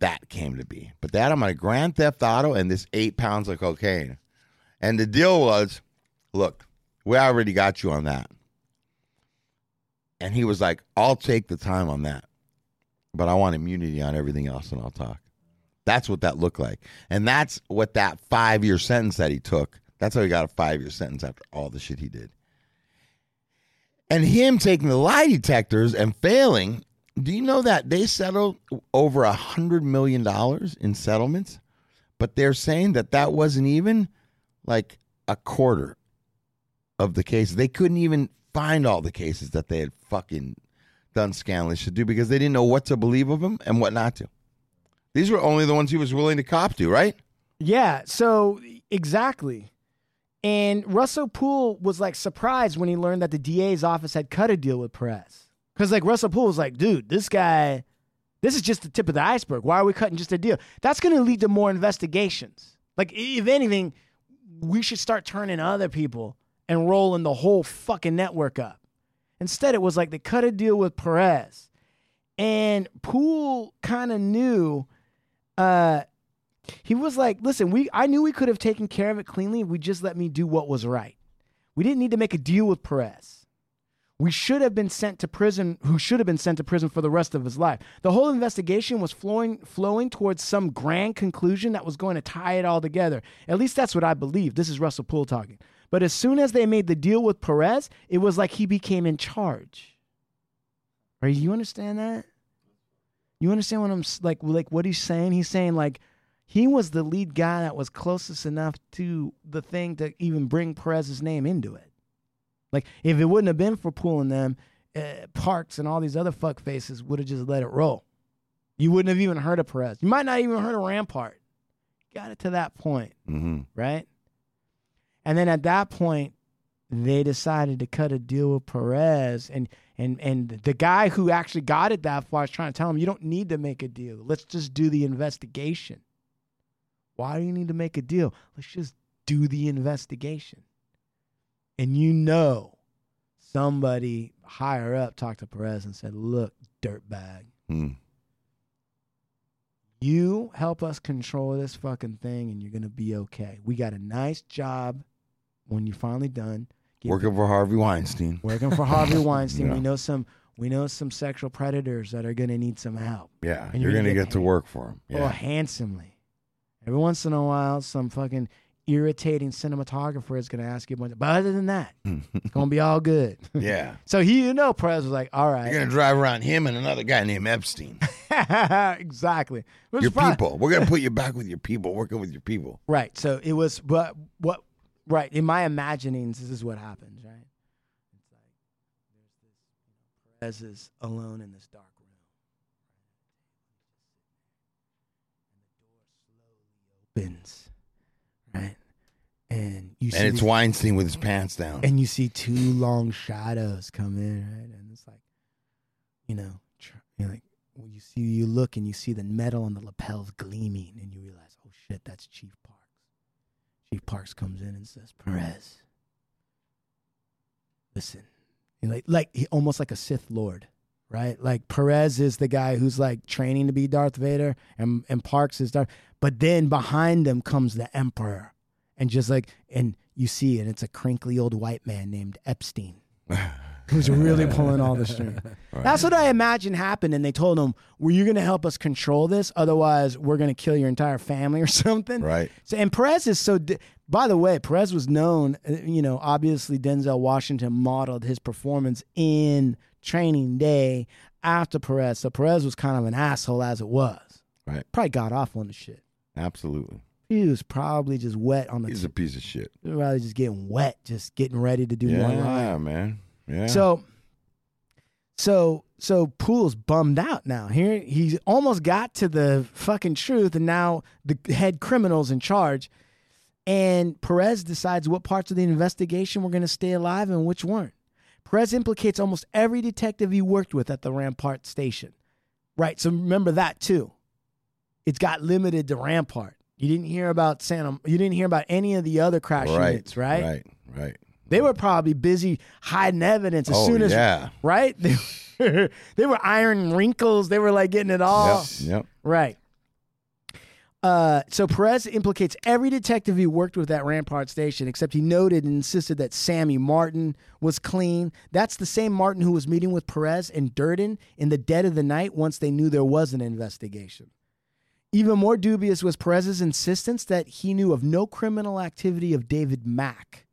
that came to be. But they had him on a Grand Theft Auto and this eight pounds of cocaine. And the deal was, look, we already got you on that. And he was like, I'll take the time on that. But I want immunity on everything else and I'll talk. That's what that looked like. And that's what that five-year sentence that he took, that's how he got a five-year sentence after all the shit he did. And him taking the lie detectors and failing, do you know that they settled over one hundred million dollars in settlements? But they're saying that that wasn't even like a quarter of the cases. They couldn't even find all the cases that they had fucking done scandalous to do because they didn't know what to believe of them and what not to. These were only the ones he was willing to cop to, right? Yeah, so exactly. And Russell Poole was, like, surprised when he learned that the D A's office had cut a deal with Perez. Because, like, Russell Poole was like, dude, this guy, this is just the tip of the iceberg. Why are we cutting just a deal? That's going to lead to more investigations. Like, if anything, we should start turning other people and rolling the whole fucking network up. Instead, it was like they cut a deal with Perez. And Poole kind of knew... Uh, he was like, listen, we, I knew we could have taken care of it cleanly. We just let me do what was right. We didn't need to make a deal with Perez. We should have been sent to prison, who should have been sent to prison for the rest of his life. The whole investigation was flowing, flowing towards some grand conclusion that was going to tie it all together. At least that's what I believe. This is Russell Poole talking. But as soon as they made the deal with Perez, it was like he became in charge. Right? You understand that? You understand what I'm like? Like what he's saying? He's saying like he was the lead guy that was closest enough to the thing to even bring Perez's name into it. Like if it wouldn't have been for Poole and them, uh, Parks and all these other fuck faces would have just let it roll. You wouldn't have even heard of Perez. You might not even heard of Rampart. got it to that point, mm-hmm. right? And then at that point, they decided to cut a deal with Perez, and and and the guy who actually got it that far is trying to tell him, you don't need to make a deal. Let's just do the investigation. Why do you need to make a deal? Let's just do the investigation. And you know somebody higher up talked to Perez and said, look, dirtbag, mm. you help us control this fucking thing and you're going to be okay. We got a nice job when you're finally done. Working for Harvey Weinstein. Working for Harvey Weinstein. Yeah. We know some we know some sexual predators that are going to need some help. Yeah, and you're, you're going to get, get to work for them. Yeah. Oh, handsomely. Every once in a while, some fucking irritating cinematographer is going to ask you a bunch of, but other than that, it's going to be all good. Yeah. So he, you know, Perez was like, all right. You're going to drive around him and another guy named Epstein. Exactly. Which your probably, people. We're going to put you back with your people, working with your people. Right. So it was, but what, right, in my imaginings, this is what happens, right? It's like there's this Perez is alone in this dark room. And the door slowly opens, right? And you see And it's Weinstein with his pants down. And you see two long shadows come in, right? And it's like, you know, you're like when you see you look and you see the metal on the lapels gleaming and you realize, oh shit, that's Chief Park. Chief Parks comes in and says, Perez, listen. And like, like he, almost like a Sith Lord, right? Like Perez is the guy who's like training to be Darth Vader, and, and Parks is Darth. But then behind them comes the Emperor. And just like, and you see, and it's a crinkly old white man named Epstein. Who's really pulling all the string. Right. That's what I imagine happened. And they told him, well, you're going to help us control this. Otherwise, we're going to kill your entire family or something. Right. So, and Perez is so, di- by the way, Perez was known, you know, obviously Denzel Washington modeled his performance in Training Day after Perez. So Perez was kind of an asshole as it was. Right. Probably got off on the shit. Absolutely. He was probably just wet on the. He's t- a piece of shit. Probably just getting wet, just getting ready to do yeah, one line. Yeah, man. Yeah. So, so, so Poole's bummed out now. Here, he's almost got to the fucking truth, and now the head criminal's in charge. And Perez decides what parts of the investigation were going to stay alive and which weren't. Perez implicates almost every detective he worked with at the Rampart station. Right, so remember that too. It's got limited to Rampart. You didn't hear about Santa. You didn't hear about any of the other crash right, units, right? Right, right. They were probably busy hiding evidence as oh, soon as, yeah. right? They were, they were ironing wrinkles. They were like getting it all. Yep, yep. Right. Uh, so Perez implicates every detective he worked with at Rampart Station, except he noted and insisted that Sammy Martin was clean. That's the same Martin who was meeting with Perez and Durden in the dead of the night once they knew there was an investigation. Even more dubious was Perez's insistence that he knew of no criminal activity of David Mack.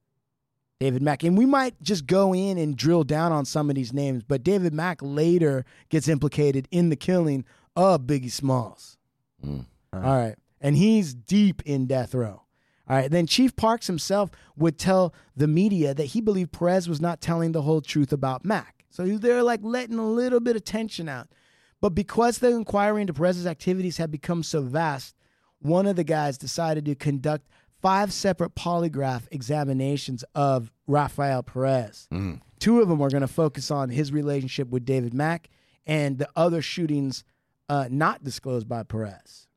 David Mack. And we might just go in and drill down on some of these names, but David Mack later gets implicated in the killing of Biggie Smalls. Mm, all right. All right. And he's deep in death row. All right. Then Chief Parks himself would tell the media that he believed Perez was not telling the whole truth about Mack. So they're like letting a little bit of tension out. But because the inquiry into Perez's activities had become so vast, one of the guys decided to conduct five separate polygraph examinations of Rafael Perez. Mm. Two of them are going to focus on his relationship with David Mack and the other shootings uh, not disclosed by Perez.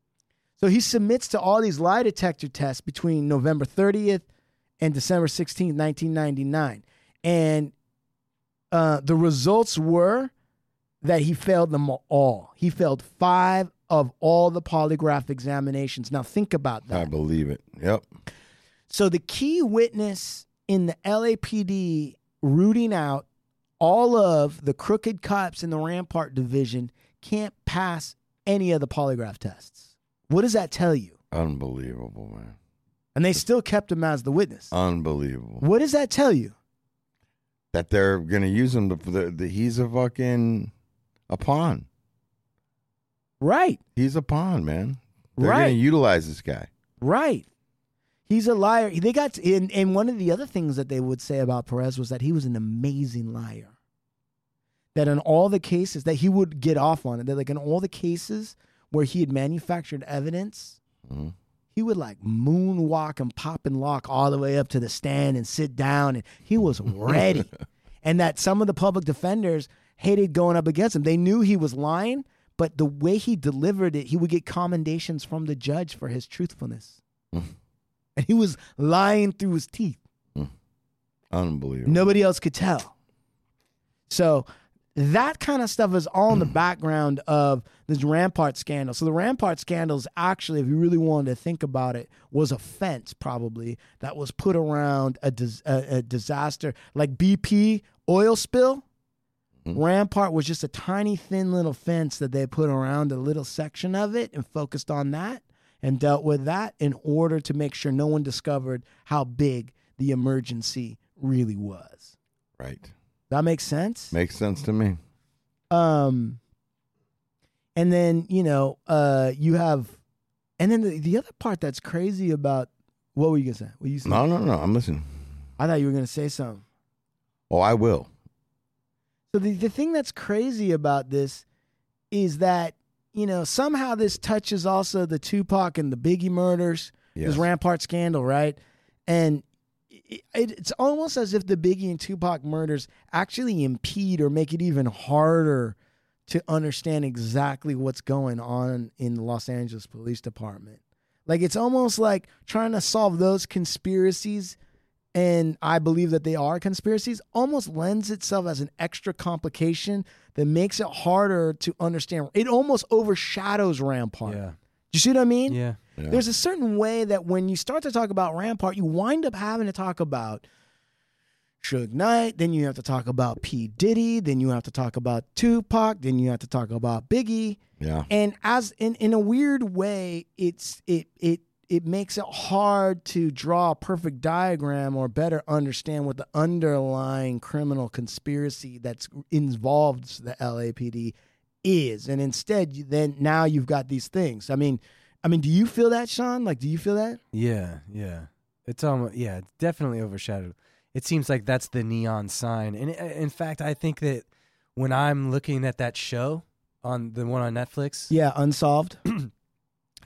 So he submits to all these lie detector tests between November thirtieth and December sixteenth, nineteen ninety-nine. And uh, the results were that he failed them all. He failed five of all the polygraph examinations. Now think about that. I believe it. Yep. So the key witness in the L A P D rooting out all of the crooked cops in the Rampart division can't pass any of the polygraph tests. What does that tell you? Unbelievable, man. And they still kept him as the witness. Unbelievable. What does that tell you? That they're going to use him. To, the, the, he's a fucking a pawn. Right. He's a pawn, man. They're right. going to utilize this guy. Right. He's a liar. They got to, and, and one of the other things that they would say about Perez was that he was an amazing liar. That in all the cases that he would get off on it, that like in all the cases where he had manufactured evidence, mm-hmm. He would like moonwalk and pop and lock all the way up to the stand and sit down, and he was ready. And that some of the public defenders hated going up against him. They knew he was lying, but the way he delivered it, he would get commendations from the judge for his truthfulness. And he was lying through his teeth. Unbelievable. Nobody else could tell. So that kind of stuff is all in the background of this Rampart scandal. So the Rampart scandals actually, if you really wanted to think about it, was a fence probably that was put around a, dis- a, a disaster. Like B P oil spill, mm-hmm. Rampart was just a tiny thin little fence that they put around a little section of it and focused on that and dealt with that in order to make sure no one discovered how big the emergency really was. Right. That makes sense? Makes sense to me. Um, and then, you know, uh, you have, and then the, the other part that's crazy about, what were you going to say? Were you saying? No, no, no, I'm listening. I thought you were going to say something. Oh, I will. So the, the thing that's crazy about this is that, you know, somehow this touches also the Tupac and the Biggie murders, yes. This Rampart scandal, right? And It, it, it's almost as if the Biggie and Tupac murders actually impede or make it even harder to understand exactly what's going on in the Los Angeles Police Department. Like, it's almost like trying to solve those conspiracies, and I believe that they are conspiracies, almost lends itself as an extra complication that makes it harder to understand. It almost overshadows Rampart. Yeah. You see what I mean? Yeah. Yeah. There's a certain way that when you start to talk about Rampart, you wind up having to talk about Suge Knight, then you have to talk about P. Diddy, then you have to talk about Tupac, then you have to talk about Biggie. Yeah. And as in, in a weird way, it's it it it makes it hard to draw a perfect diagram or better understand what the underlying criminal conspiracy that's involved the L A P D is. And instead, you then now you've got these things. I mean. I mean, do you feel that, Sean? Like, do you feel that? Yeah, yeah. It's almost, yeah, it's definitely overshadowed. It seems like that's the neon sign. And in fact, I think that when I'm looking at that show, on the one on Netflix. Yeah, Unsolved.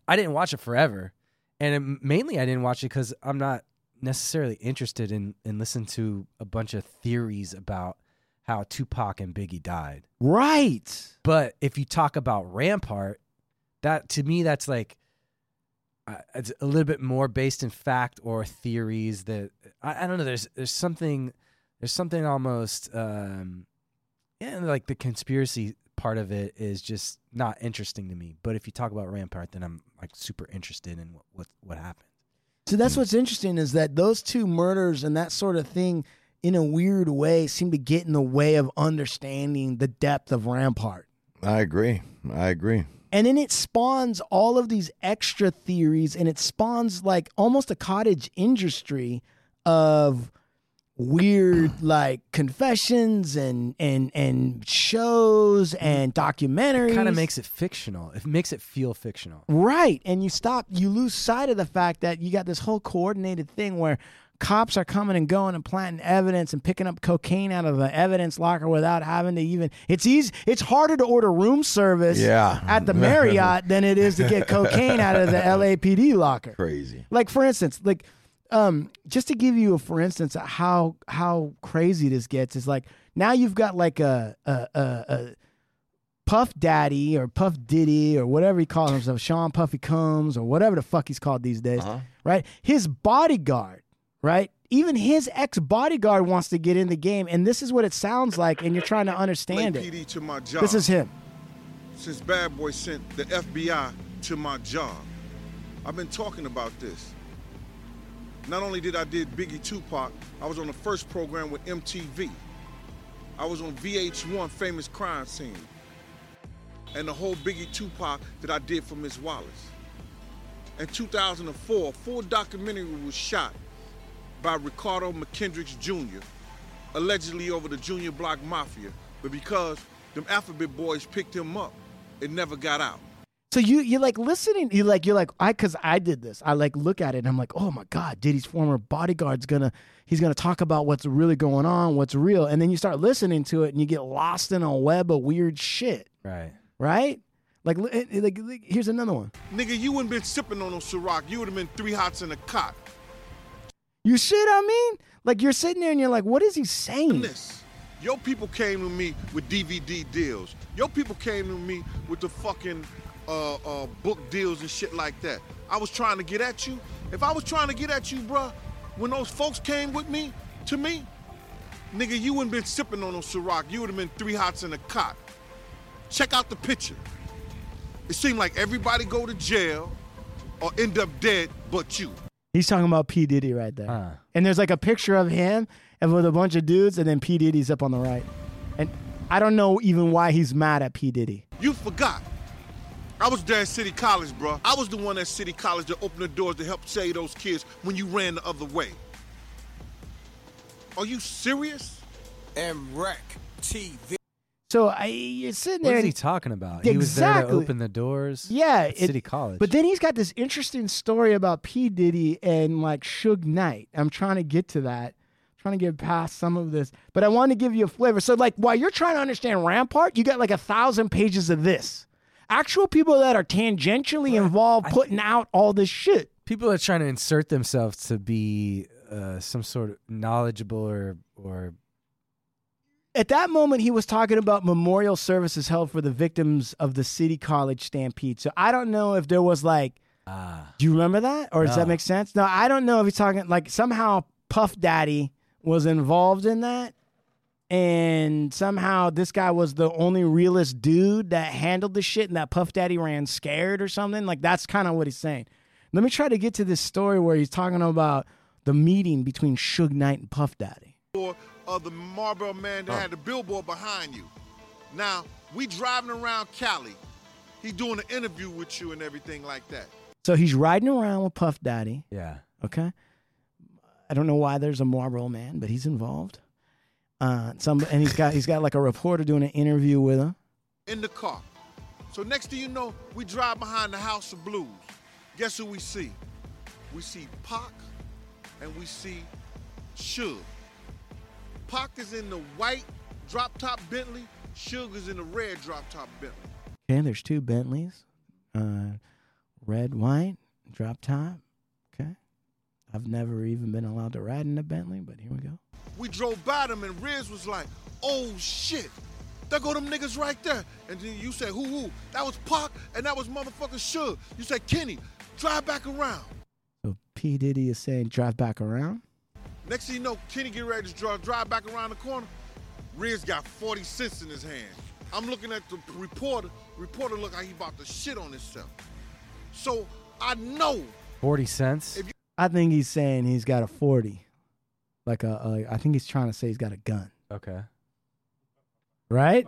I didn't watch it forever. And it, mainly I didn't watch it because I'm not necessarily interested in, in listening to a bunch of theories about how Tupac and Biggie died. Right. But if you talk about Rampart, that to me, that's like, Uh, it's a little bit more based in fact or theories that I, I don't know. There's there's something there's something almost um, yeah, like the conspiracy part of it is just not interesting to me. But if you talk about Rampart, then I'm like super interested in what what, what happened. So that's what's interesting is that those two murders and that sort of thing, in a weird way, seem to get in the way of understanding the depth of Rampart. I agree. I agree. And then it spawns all of these extra theories, and it spawns like almost a cottage industry of weird like confessions and and and shows and documentaries. It kind of makes it fictional. It makes it feel fictional. Right. And you stop, you lose sight of the fact that you got this whole coordinated thing where cops are coming and going and planting evidence and picking up cocaine out of an evidence locker without having to even. It's easy. It's harder to order room service yeah. at the Marriott than it is to get cocaine out of the L A P D locker. Crazy. Like for instance, like um, just to give you a for instance how how crazy this gets is like now you've got like a a, a, a Puff Daddy or Puff Diddy or whatever he calls himself, Sean Puffy Combs or whatever the fuck he's called these days, uh-huh. right? His bodyguard. Right? Even his ex-bodyguard wants to get in the game, and this is what it sounds like, and you're trying to understand it. P D to my job. This is him. Since Bad Boy sent the F B I to my job, I've been talking about this. Not only did I did Biggie Tupac, I was on the first program with M T V. I was on V H one Famous Crime Scene. And the whole Biggie Tupac that I did for Miss Wallace. In two thousand four, a full documentary was shot by Ricardo McKendricks Junior, allegedly over the Junior Block Mafia, but because them Alphabet Boys picked him up, it never got out. So you you're like listening, you like you're like I cause I did this. I like look at it and I'm like, oh my God, Diddy's former bodyguard's gonna he's gonna talk about what's really going on, what's real, and then you start listening to it and you get lost in a web of weird shit. Right. Right? Like, like, like, here's another one. Nigga, you wouldn't been sipping on no Ciroc. You would have been three hots in a cot. You shit, I mean? Like, you're sitting there and you're like, what is he saying? This. Your people came to me with D V D deals. Your people came to me with the fucking uh, uh, book deals and shit like that. I was trying to get at you. If I was trying to get at you, bruh, when those folks came with me, to me, nigga, you wouldn't been sipping on no Ciroc. You would have been three hots in a cot. Check out the picture. It seemed like everybody go to jail or end up dead but you. He's talking about P. Diddy right there. Uh. And there's like a picture of him and with a bunch of dudes, and then P. Diddy's up on the right. And I don't know even why he's mad at P. Diddy. You forgot. I was there at City College, bro. I was the one at City College that opened the doors to help save those kids when you ran the other way. Are you serious? And Wreck T V. So I, you're sitting there. What is he talking about? Exactly. He was there to open the doors. Yeah, at it, City College. But then he's got this interesting story about P. Diddy and like Suge Knight. I'm trying to get to that, I'm trying to get past some of this, but I want to give you a flavor. So like while you're trying to understand Rampart, you got like a thousand pages of this. Actual people that are tangentially well, involved I, putting I, out all this shit. People are trying to insert themselves to be uh, some sort of knowledgeable or or. At that moment, he was talking about memorial services held for the victims of the City College stampede. So I don't know if there was like, uh, do you remember that? Or does no. that make sense? No, I don't know if he's talking, like somehow Puff Daddy was involved in that. And somehow this guy was the only realist dude that handled the shit and that Puff Daddy ran scared or something. Like that's kind of what he's saying. Let me try to get to this story where he's talking about the meeting between Suge Knight and Puff Daddy. Or of the Marlboro man that oh. had the billboard behind you. Now, we driving around Cali. He doing an interview with you and everything like that. So he's riding around with Puff Daddy. Yeah. Okay. I don't know why there's a Marlboro man, but he's involved. Uh, some and he's got he's got like a reporter doing an interview with him. In the car. So next thing you know, we drive behind the House of Blues. Guess who we see? We see Pac and we see Suge. Pac is in the white drop-top Bentley. Suge is in the red drop-top Bentley. Okay, there's two Bentleys. Uh, red, white, drop-top. Okay. I've never even been allowed to ride in a Bentley, but here we go. We drove by them, and Riz was like, oh, shit. There go them niggas right there. And then you said, who, who? That was Pac, and that was motherfucking Suge. You said, Kenny, drive back around. So P. Diddy is saying drive back around? Next thing you know, Kenny get ready to drive, drive back around the corner. Riz got forty cents in his hand. I'm looking at the reporter. Reporter look like he about to shit on himself. So I know. forty cents? You- I think he's saying he's got a forty. Like a, a, I think he's trying to say he's got a gun. Okay. Right?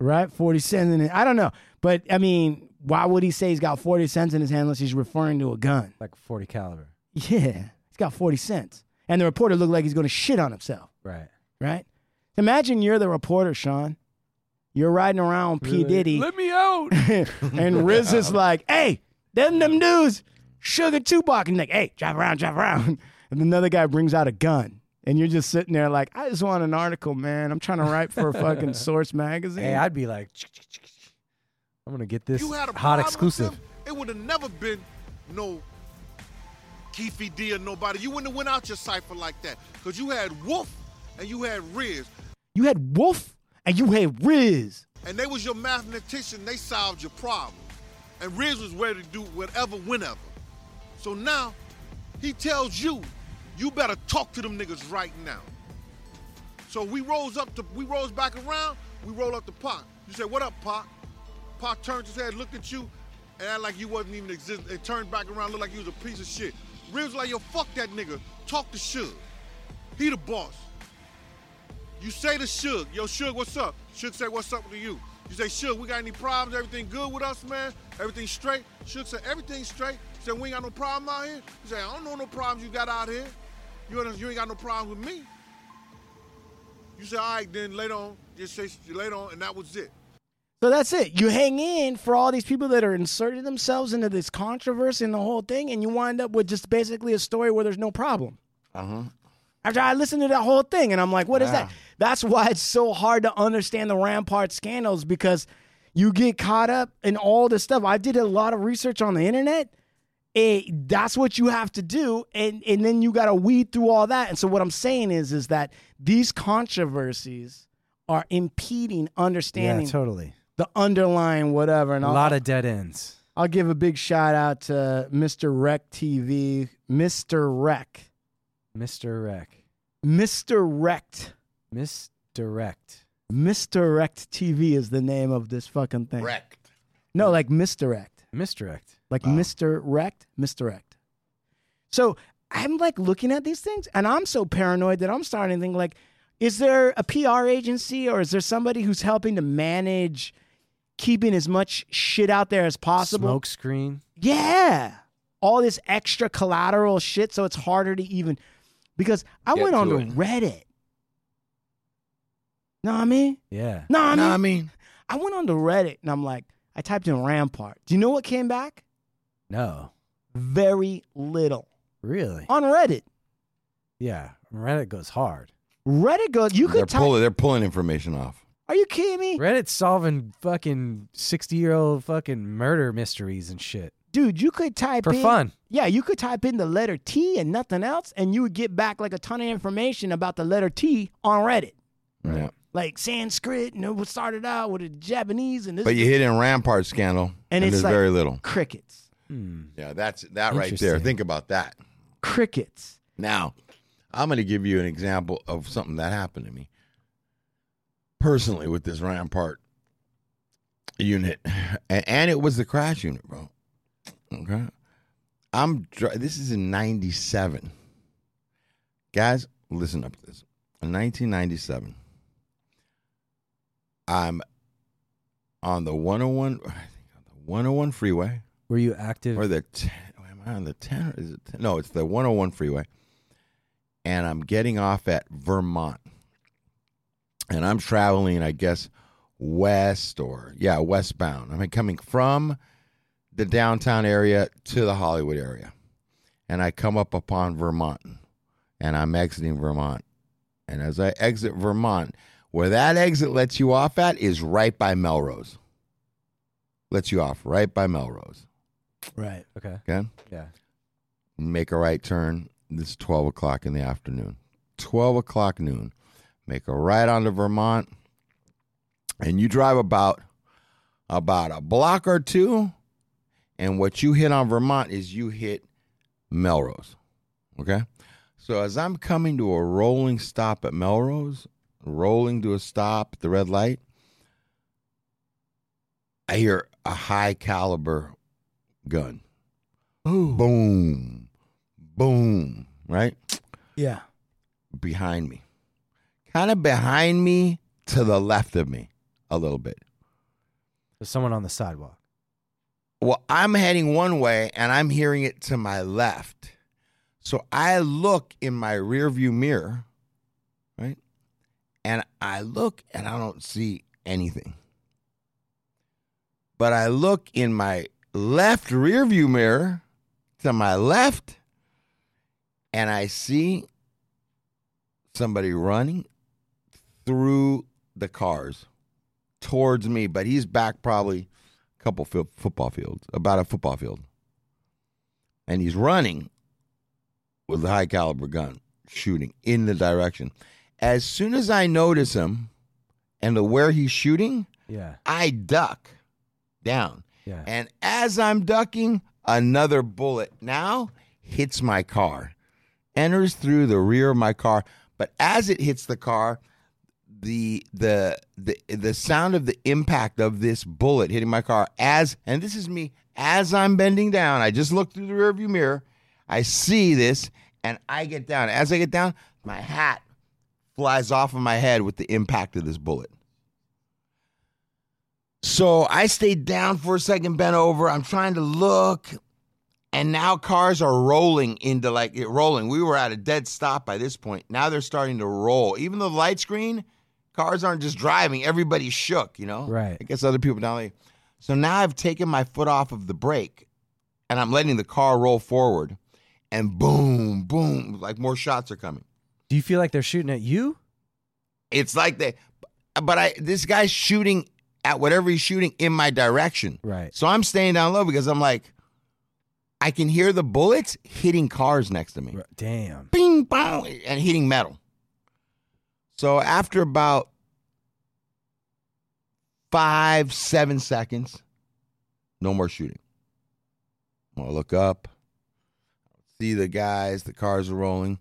Right? forty cents in it. I don't know. But, I mean, why would he say he's got forty cents in his hand unless he's referring to a gun? Like a forty caliber. Yeah. He's got forty cents. And the reporter looked like he's going to shit on himself. Right. Right? Imagine you're the reporter, Sean. You're riding around really? P. Diddy. Let me out. And Riz is like, hey, them them dudes, Suge Tupac. And like, hey, drive around, drive around. And another guy brings out a gun. And you're just sitting there like, I just want an article, man. I'm trying to write for a fucking Source magazine. Hey, I'd be like, I'm going to get this hot exclusive. It would have never been no Keefy D or nobody. You wouldn't have went out your cipher like that because you had Wolf and you had Riz. You had Wolf and you had Riz. And they was your mathematician. They solved your problem. And Riz was ready to do whatever, whenever. So now he tells you, you better talk to them niggas right now. So we rose up to, we rose back around, we roll up to Pac. You say, what up, Pac? Pac turns his head, looked at you, and act like you wasn't even existing. It turned back around, looked like you was a piece of shit. Riz like, yo, fuck that nigga. Talk to Suge. He the boss. You say to Suge, yo, Suge, what's up? Suge say, what's up to you? You say, Suge, we got any problems? Everything good with us, man? Everything straight? Suge say, everything straight. He said, we ain't got no problem out here. He say, I don't know no problems you got out here. You ain't got no problem with me. You say, all right, then later on, just say later on, and that was it. So that's it. You hang in for all these people that are inserting themselves into this controversy and the whole thing, and you wind up with just basically a story where there's no problem. Uh-huh. After I listened to that whole thing, and I'm like, what yeah. is that? That's why it's so hard to understand the Rampart scandals, because You get caught up in all this stuff. I did a lot of research on the internet. It, that's what you have to do, and, and then you got to weed through all that. And so what I'm saying is is that these controversies are impeding understanding. Yeah, totally. The underlying whatever. And a I'll, lot of dead ends. I'll give a big shout out to Mister Wreck T V. Mister Wreck. Mister Wreck. Mister Wrecked. Misdirect. Misdirect T V is the name of this fucking thing. Wrecked. No, like misdirect. Misdirect. Like wow. Misdirect, misdirect. So I'm like looking at these things, and I'm so paranoid that I'm starting to think like, is there a P R agency or is there somebody who's helping to manage keeping as much shit out there as possible? Smoke screen. Yeah. All this extra collateral shit, so it's harder to even... Because I Get went on to it. Reddit. Know what I mean? Yeah. Know what I mean? I mean? I went on to Reddit, and I'm like, I typed in Rampart. Do you know what came back? No. Very little. Really? On Reddit. Yeah. Reddit goes hard. Reddit goes... You could they're, type, pulling, they're pulling information off. Are you kidding me? Reddit's solving fucking sixty-year-old fucking murder mysteries and shit. Dude, you could type for in... For fun. Yeah, you could type in the letter T and nothing else, and you would get back like a ton of information about the letter T on Reddit. Right. Like Sanskrit, and it started out with the Japanese, and this... But you hit in Rampart Scandal, and, and it's there's like very little. Crickets. Hmm. Yeah, that's that right there. Think about that. Crickets. Now, I'm going to give you an example of something that happened to me. Personally, with this Rampart unit. And, and it was the crash unit, bro. Okay, I'm. This is in ninety-seven. Guys, listen up to this. In nineteen ninety-seven, I'm on the one oh one. I think on the one oh one freeway. Were you active? Or the ten, am I on the ten? Is it ten? No, it's the one oh one freeway. And I'm getting off at Vermont, and I'm traveling, I guess, west or yeah, westbound. I'm coming from the downtown area to the Hollywood area. And I come up upon Vermont, and I'm exiting Vermont. And as I exit Vermont, where that exit lets you off at is right by Melrose. Lets you off right by Melrose. Right. Okay. Okay? Yeah. Make a right turn. This is twelve o'clock in the afternoon. twelve o'clock noon. Make a right onto Vermont. And you drive about, about a block or two. And what you hit on Vermont is you hit Melrose, okay? So as I'm coming to a rolling stop at Melrose, rolling to a stop at the red light, I hear a high caliber gun. Ooh. Boom, boom, right? Yeah. Behind me. Kind of behind me to the left of me a little bit. There's someone on the sidewalk. Well, I'm heading one way, and I'm hearing it to my left. So I look in my rearview mirror, right? And I look, and I don't see anything. But I look in my left rearview mirror to my left, and I see somebody running through the cars towards me, but he's back probably... couple f- football fields, about a football field. And he's running with a high caliber gun, shooting in the direction. As soon as I notice him and the where he's shooting, yeah. I duck down. Yeah. And as I'm ducking, another bullet now hits my car, enters through the rear of my car. But as it hits the car, The, the the the sound of the impact of this bullet hitting my car as, and this is me, as I'm bending down, I just look through the rearview mirror, I see this, and I get down. As I get down, my hat flies off of my head with the impact of this bullet. So I stayed down for a second, bent over, I'm trying to look, and now cars are rolling into like, it rolling. We were at a dead stop by this point. Now they're starting to roll. Even the light screen... Cars aren't just driving. Everybody's shook, you know? Right. I guess other people down there. So now I've taken my foot off of the brake, and I'm letting the car roll forward, and boom, boom, like more shots are coming. Do you feel like they're shooting at you? It's like they, but I. This guy's shooting at whatever he's shooting in my direction. Right. So I'm staying down low because I'm like, I can hear the bullets hitting cars next to me. Damn. Bing, bong, and hitting metal. So after about five, seven seconds, no more shooting. I look up, see the guys, the cars are rolling.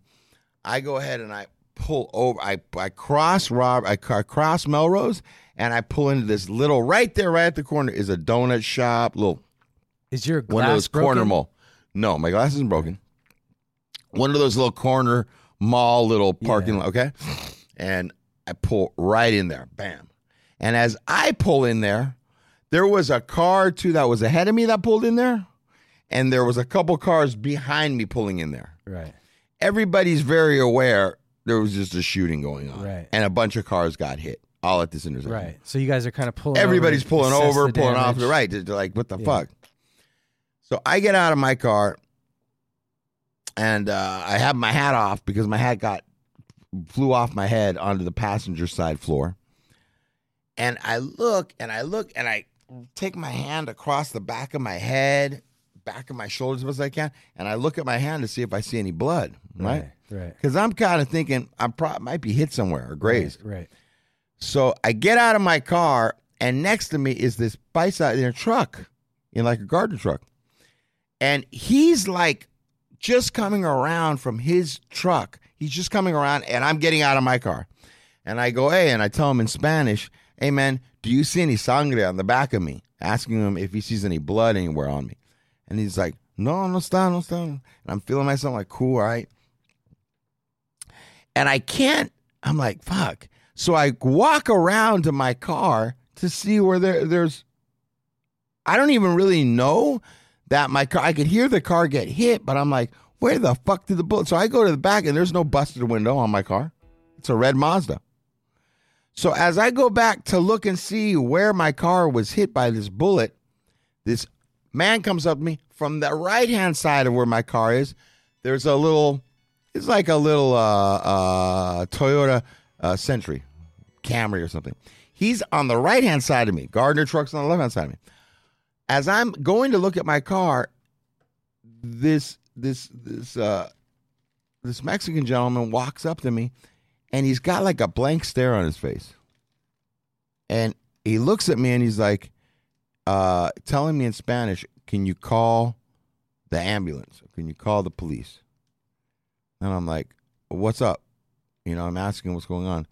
I go ahead and I pull over. I I cross Rob. I cross Melrose, and I pull into this little right there, right at the corner is a donut shop. Little is your glass one of those broken? Corner mall. No, my glass isn't broken. One of those little corner mall, little parking yeah. lot. Okay, and I pull right in there. Bam! And as I pull in there, there was a car too that was ahead of me that pulled in there. And there was a couple cars behind me pulling in there. Right. Everybody's very aware there was just a shooting going on. Right. And a bunch of cars got hit all at this intersection. Right. So you guys are kind of pulling Everybody's over, pulling over, pulling damage. Off the right. They're like, what the yeah. fuck? So I get out of my car, and uh, I have my hat off because my hat got flew off my head onto the passenger side floor. And I look, and I look, and I take my hand across the back of my head, back of my shoulders as much as I can, and I look at my hand to see if I see any blood, right? Right. Because right. I'm kind of thinking I pro- might be hit somewhere or grazed. Right, right. So I get out of my car, and next to me is this bicycle in a truck, in like a garden truck. And he's like just coming around from his truck. He's just coming around, and I'm getting out of my car. And I go, hey, and I tell him in Spanish, hey, man, do you see any sangre on the back of me? Asking him if he sees any blood anywhere on me. And he's like, no, no está, no está. And I'm feeling myself like, cool, all right. And I can't, I'm like, fuck. So I walk around to my car to see where there, there's, I don't even really know that my car, I could hear the car get hit, but I'm like, where the fuck did the bullet? So I go to the back and there's no busted window on my car. It's a red Mazda. So as I go back to look and see where my car was hit by this bullet, this man comes up to me from the right-hand side of where my car is. There's a little, it's like a little uh, uh, Toyota uh, Century, Camry or something. He's on the right-hand side of me. Gardner truck's on the left-hand side of me. As I'm going to look at my car, this this this uh, this Mexican gentleman walks up to me, and he's got like a blank stare on his face. And he looks at me, and he's like, Uh, telling me in Spanish, can you call the ambulance? Can you call the police? And I'm like, what's up? You know, I'm asking what's going on.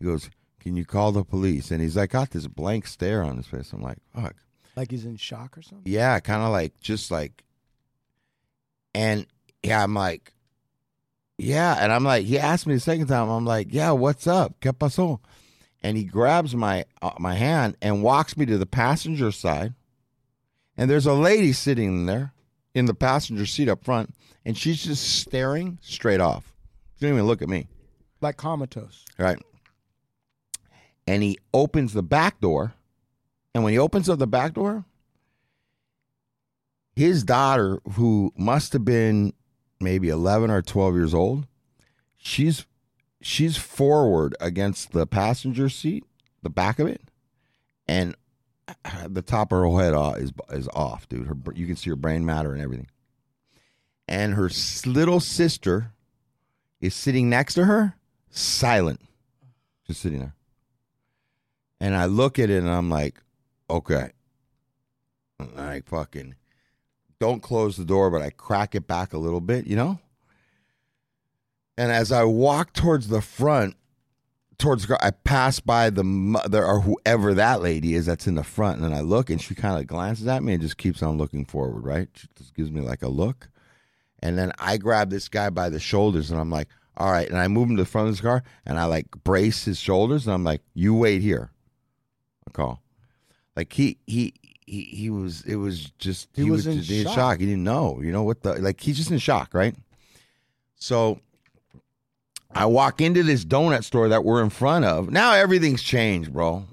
He goes, can you call the police? And he's like, got this blank stare on his face. I'm like, fuck. Like he's in shock or something? Yeah, kind of like, just like, and yeah, I'm like, yeah. And I'm like, he asked me the second time. I'm like, yeah, what's up? ¿Qué pasó? And he grabs my uh, my hand and walks me to the passenger side. And there's a lady sitting there in the passenger seat up front, and she's just staring straight off. She didn't even look at me. Like comatose. Right. And he opens the back door. And when he opens up the back door, his daughter, who must have been maybe eleven or twelve years old, she's... She's forward against the passenger seat, the back of it, and the top of her head is is off, dude. Her, you can see her brain matter and everything. And her little sister is sitting next to her, silent, just sitting there. And I look at it and I'm like, okay, I fucking don't close the door, but I crack it back a little bit, you know? And as I walk towards the front, towards I pass by the mother or whoever that lady is that's in the front, and then I look, and she kind of glances at me and just keeps on looking forward, right? She just gives me like a look. And then I grab this guy by the shoulders, and I'm like, all right. And I move him to the front of this car, and I like brace his shoulders, and I'm like, you wait here. I call. Like he he he he was, it was just, he, he was, was in, just shock. in shock. He didn't know, you know what the, like he's just in shock, right? So I walk into this donut store that we're in front of. Now everything's changed, bro.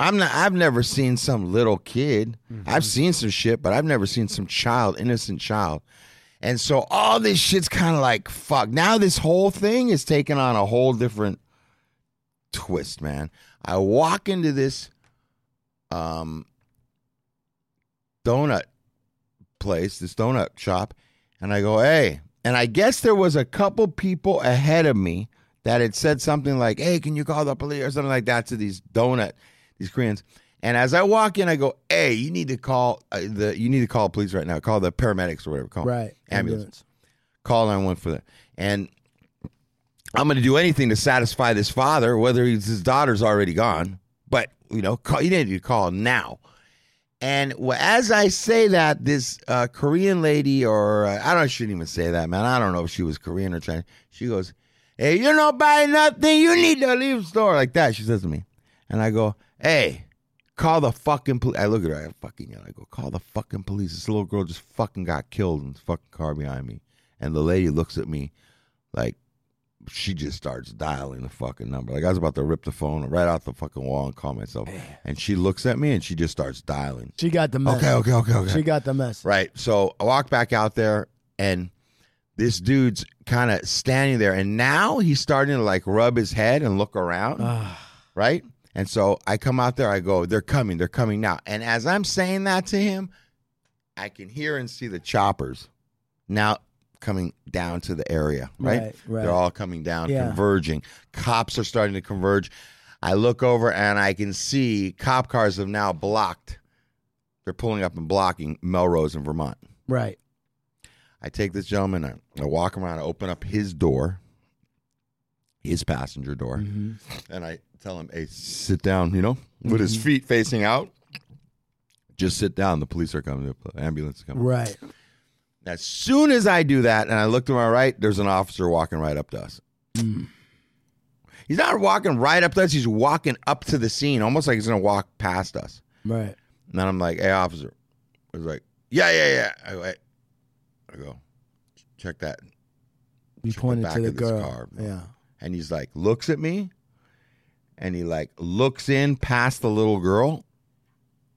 I'm not. I've never seen some little kid. Mm-hmm. I've seen some shit, but I've never seen some child, innocent child. And so all this shit's kind of like, fuck. Now this whole thing is taking on a whole different twist, man. I walk into this um, donut place, this donut shop, and I go, hey. And I guess there was a couple people ahead of me that had said something like, hey, can you call the police or something like that to these donut, these Koreans. And as I walk in, I go, hey, you need to call uh, the you need to call police right now. Call the paramedics or whatever. Call right. ambulance. Call nine one one for that. And I'm going to do anything to satisfy this father, whether he's, his daughter's already gone. But, you know, call, you didn't need to call now. And as I say that, this uh, Korean lady, or uh, I don't, I shouldn't even say that, man. I don't know if she was Korean or Chinese. She goes, hey, you're not buying nothing. You need to leave the store. Like that, she says to me. And I go, hey, call the fucking police. I look at her. I fucking yell. I go, call the fucking police. This little girl just fucking got killed in the fucking car behind me. And the lady looks at me like she just starts dialing the fucking number. Like I was about to rip the phone right out the fucking wall and call myself. And she looks at me and she just starts dialing. She got the mess. Okay, okay, okay, okay. She got the mess. Right. So I walk back out there and this dude's kind of standing there. And now he's starting to like rub his head and look around. Right. And so I come out there. I go, they're coming. They're coming now. And as I'm saying that to him, I can hear and see the choppers now coming down to the area, right? Right, right. They're all coming down, yeah. Converging. Cops are starting to converge. I look over and I can see cop cars have now blocked. They're pulling up and blocking Melrose in Vermont. Right. I take this gentleman, I, I walk around, I open up his door, his passenger door, mm-hmm. and I tell him, hey, sit down, you know, with mm-hmm. his feet facing out. Just sit down. The police are coming. The ambulance is coming. Right. As soon as I do that and I look to my right, there's an officer walking right up to us. Mm. He's not walking right up to us. He's walking up to the scene, almost like he's going to walk past us. Right. And then I'm like, hey, officer. He's like, yeah, yeah, yeah. I go, hey. I go check that. You pointed to the girl. Car, yeah. And he's like, looks at me. And he like looks in past the little girl,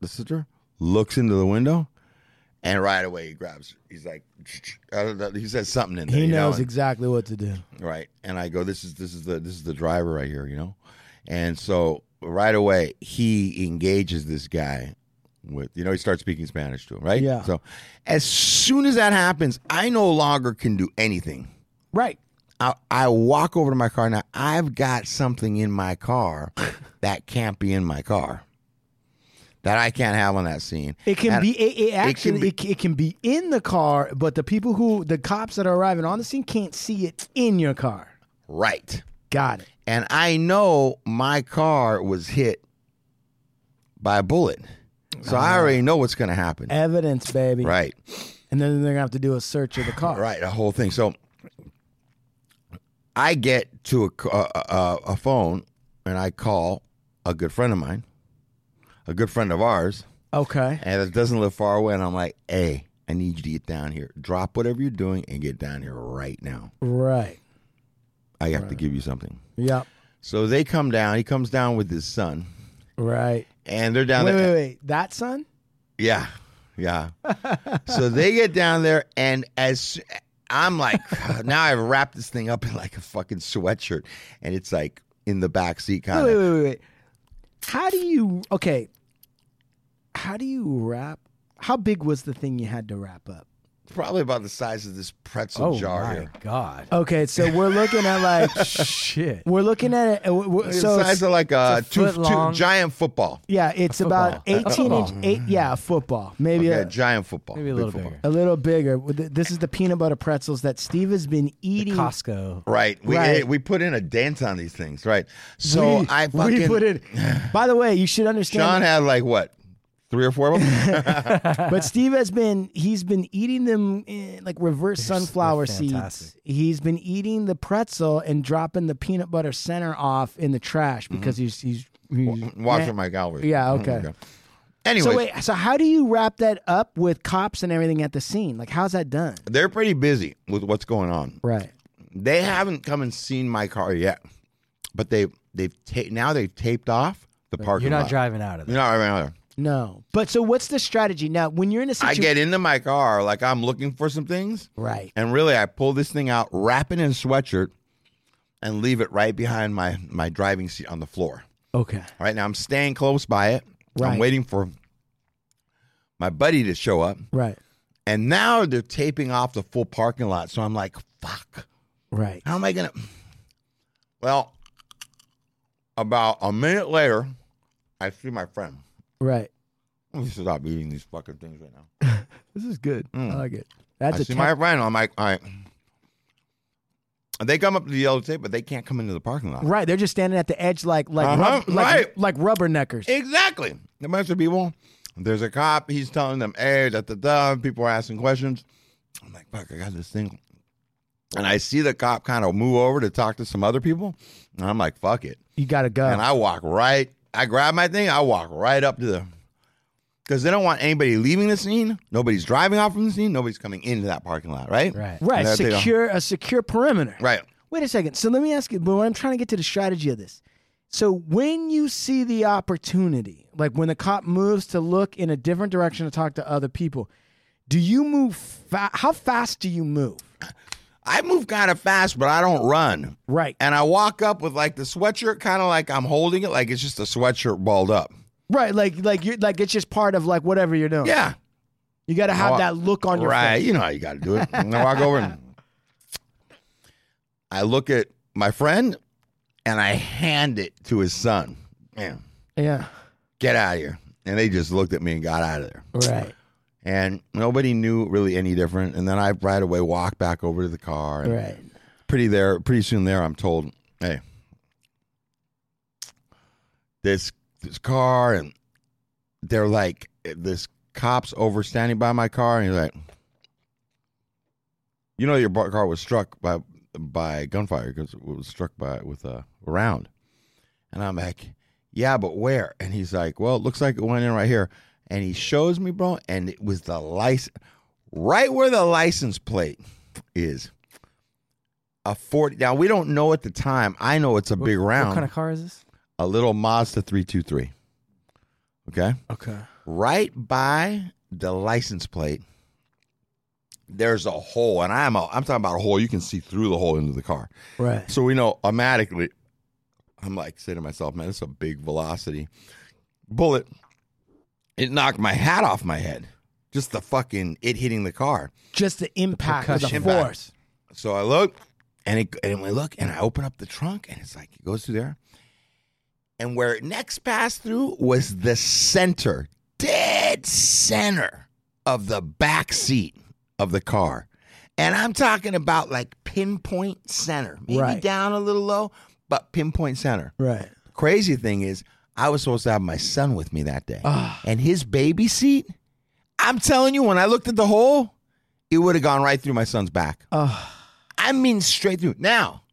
the sister, looks into the window. And right away he grabs her. He's like, he says something in there. He knows you know? exactly what to do. Right. And I go, this is this is the this is the driver right here, you know? And so right away he engages this guy with, you know, he starts speaking Spanish to him, right? Yeah. So as soon as that happens, I no longer can do anything. Right. I, I walk over to my car. Now I've got something in my car that can't be in my car. That I can't have on that scene. It can and be, it, it actually, it can be, it, it can be in the car, but the people who, the cops that are arriving on the scene can't see it in your car. Right. Got it. And I know my car was hit by a bullet. So uh, I already know what's going to happen. Evidence, baby. Right. And then they're going to have to do a search of the car. Right, the whole thing. So I get to a, a, a phone and I call a good friend of mine. A good friend of ours. Okay. And it doesn't live far away. And I'm like, hey, I need you to get down here. Drop whatever you're doing and get down here right now. Right. I have right. to give you something. Yep. So they come down. He comes down with his son. Right. And they're down wait, there. Wait, wait, wait. That son? Yeah. Yeah. So they get down there. And as I'm like, now I've wrapped this thing up in like a fucking sweatshirt. And it's like in the backseat kind of. Wait, wait, wait, wait. How do you, okay. How do you wrap? How big was the thing you had to wrap up? Probably about the size of this pretzel oh jar here. Oh, my God. Okay, so we're looking at like... shit. We're looking at... it. We're, so the size of like a, a two, two, giant football. Yeah, it's about eighteen inch... Eight, yeah, a football. Maybe okay, a, a giant football. Maybe a little football. bigger. A little bigger. This is the peanut butter pretzels that Steve has been eating. The Costco. Right. We right. Ate, we put in a dance on these things, right. So we, I fucking... We put in... By the way, you should understand... Sean had like what? Three or four of them. But Steve has been, he's been eating them in, like reverse They're sunflower seeds. He's been eating the pretzel and dropping the peanut butter center off in the trash because mm-hmm. he's, he's, he's watching eh. my gallery. Yeah. Okay. Oh, okay. Anyway. So wait, so how do you wrap that up with cops and everything at the scene? Like how's that done? They're pretty busy with what's going on. Right. They haven't come and seen my car yet, but they've, they've ta- now they've taped off the right. parking lot. You're not lot. driving out of there. You're not driving out of there. No. But so what's the strategy? Now, when you're in a situation... I get into my car, like I'm looking for some things. Right. And really, I pull this thing out, wrap it in a sweatshirt, and leave it right behind my, my driving seat on the floor. Okay. All right, now I'm staying close by it. Right. I'm waiting for my buddy to show up. Right. And now they're taping off the full parking lot. So I'm like, fuck. Right. How am I going to? Well, about a minute later, I see my friend. Right. Let me stop eating these fucking things right now. This is good. Mm. I like it. That's I a see t- my friend. I'm like, all right. They come up to the yellow tape, but they can't come into the parking lot. Right. They're just standing at the edge like like, uh-huh. rub- like, right. like rubberneckers. Exactly. A bunch of people. There's a cop. He's telling them, hey, da, da, da. People are asking questions. I'm like, fuck, I got this thing. And I see the cop kind of move over to talk to some other people. And I'm like, fuck it. You got to go. And I walk right. I grab my thing. I walk right up to the. Because they don't want anybody leaving the scene. Nobody's driving off from the scene. Nobody's coming into that parking lot, right? Right. Right. Secure a secure perimeter. Right. Wait a second. So let me ask you, but I'm trying to get to the strategy of this. So when you see the opportunity, like when the cop moves to look in a different direction to talk to other people, do you move? Fa- how fast do you move? I move kind of fast, but I don't run. Right. And I walk up with like the sweatshirt, kind of like I'm holding it, like it's just a sweatshirt balled up. Right, like like you like it's just part of like whatever you're doing. Yeah, you got to have walk, that look on your right. face. You know how you got to do it. And I walk over and I look at my friend and I hand it to his son. Man, yeah, get out of here. And they just looked at me and got out of there. Right, and nobody knew really any different. And then I right away walked back over to the car. And right, pretty there, pretty soon there, I'm told, hey, this. His car, and they're like, this cop's over standing by my car, and he's like, you know, your car was struck by by gunfire because it was struck by with a round. And I'm like, yeah, but where? And he's like, well, it looks like it went in right here. And he shows me, bro, and it was the license, right where the license plate is. A forty. Now we don't know at the time. I know it's a what, big round. What kind of car is this? A little Mazda three two three. Okay? Okay. Right by the license plate, there's a hole. And I'm a, I'm talking about a hole. You can see through the hole into the car. Right. So we know automatically, I'm like, say to myself, man, it's a big velocity bullet. It knocked my hat off my head. Just the fucking, it hitting the car. Just the impact of the force. Impact. So I look, and it, and I look, and I open up the trunk, and it's like, it goes through there. And where it next passed through was the center, dead center of the back seat of the car. And I'm talking about like pinpoint center, maybe right. down a little low, but pinpoint center. Right. Crazy thing is, I was supposed to have my son with me that day. Oh. And his baby seat, I'm telling you, when I looked at the hole, it would have gone right through my son's back. Oh. I mean, straight through. Now,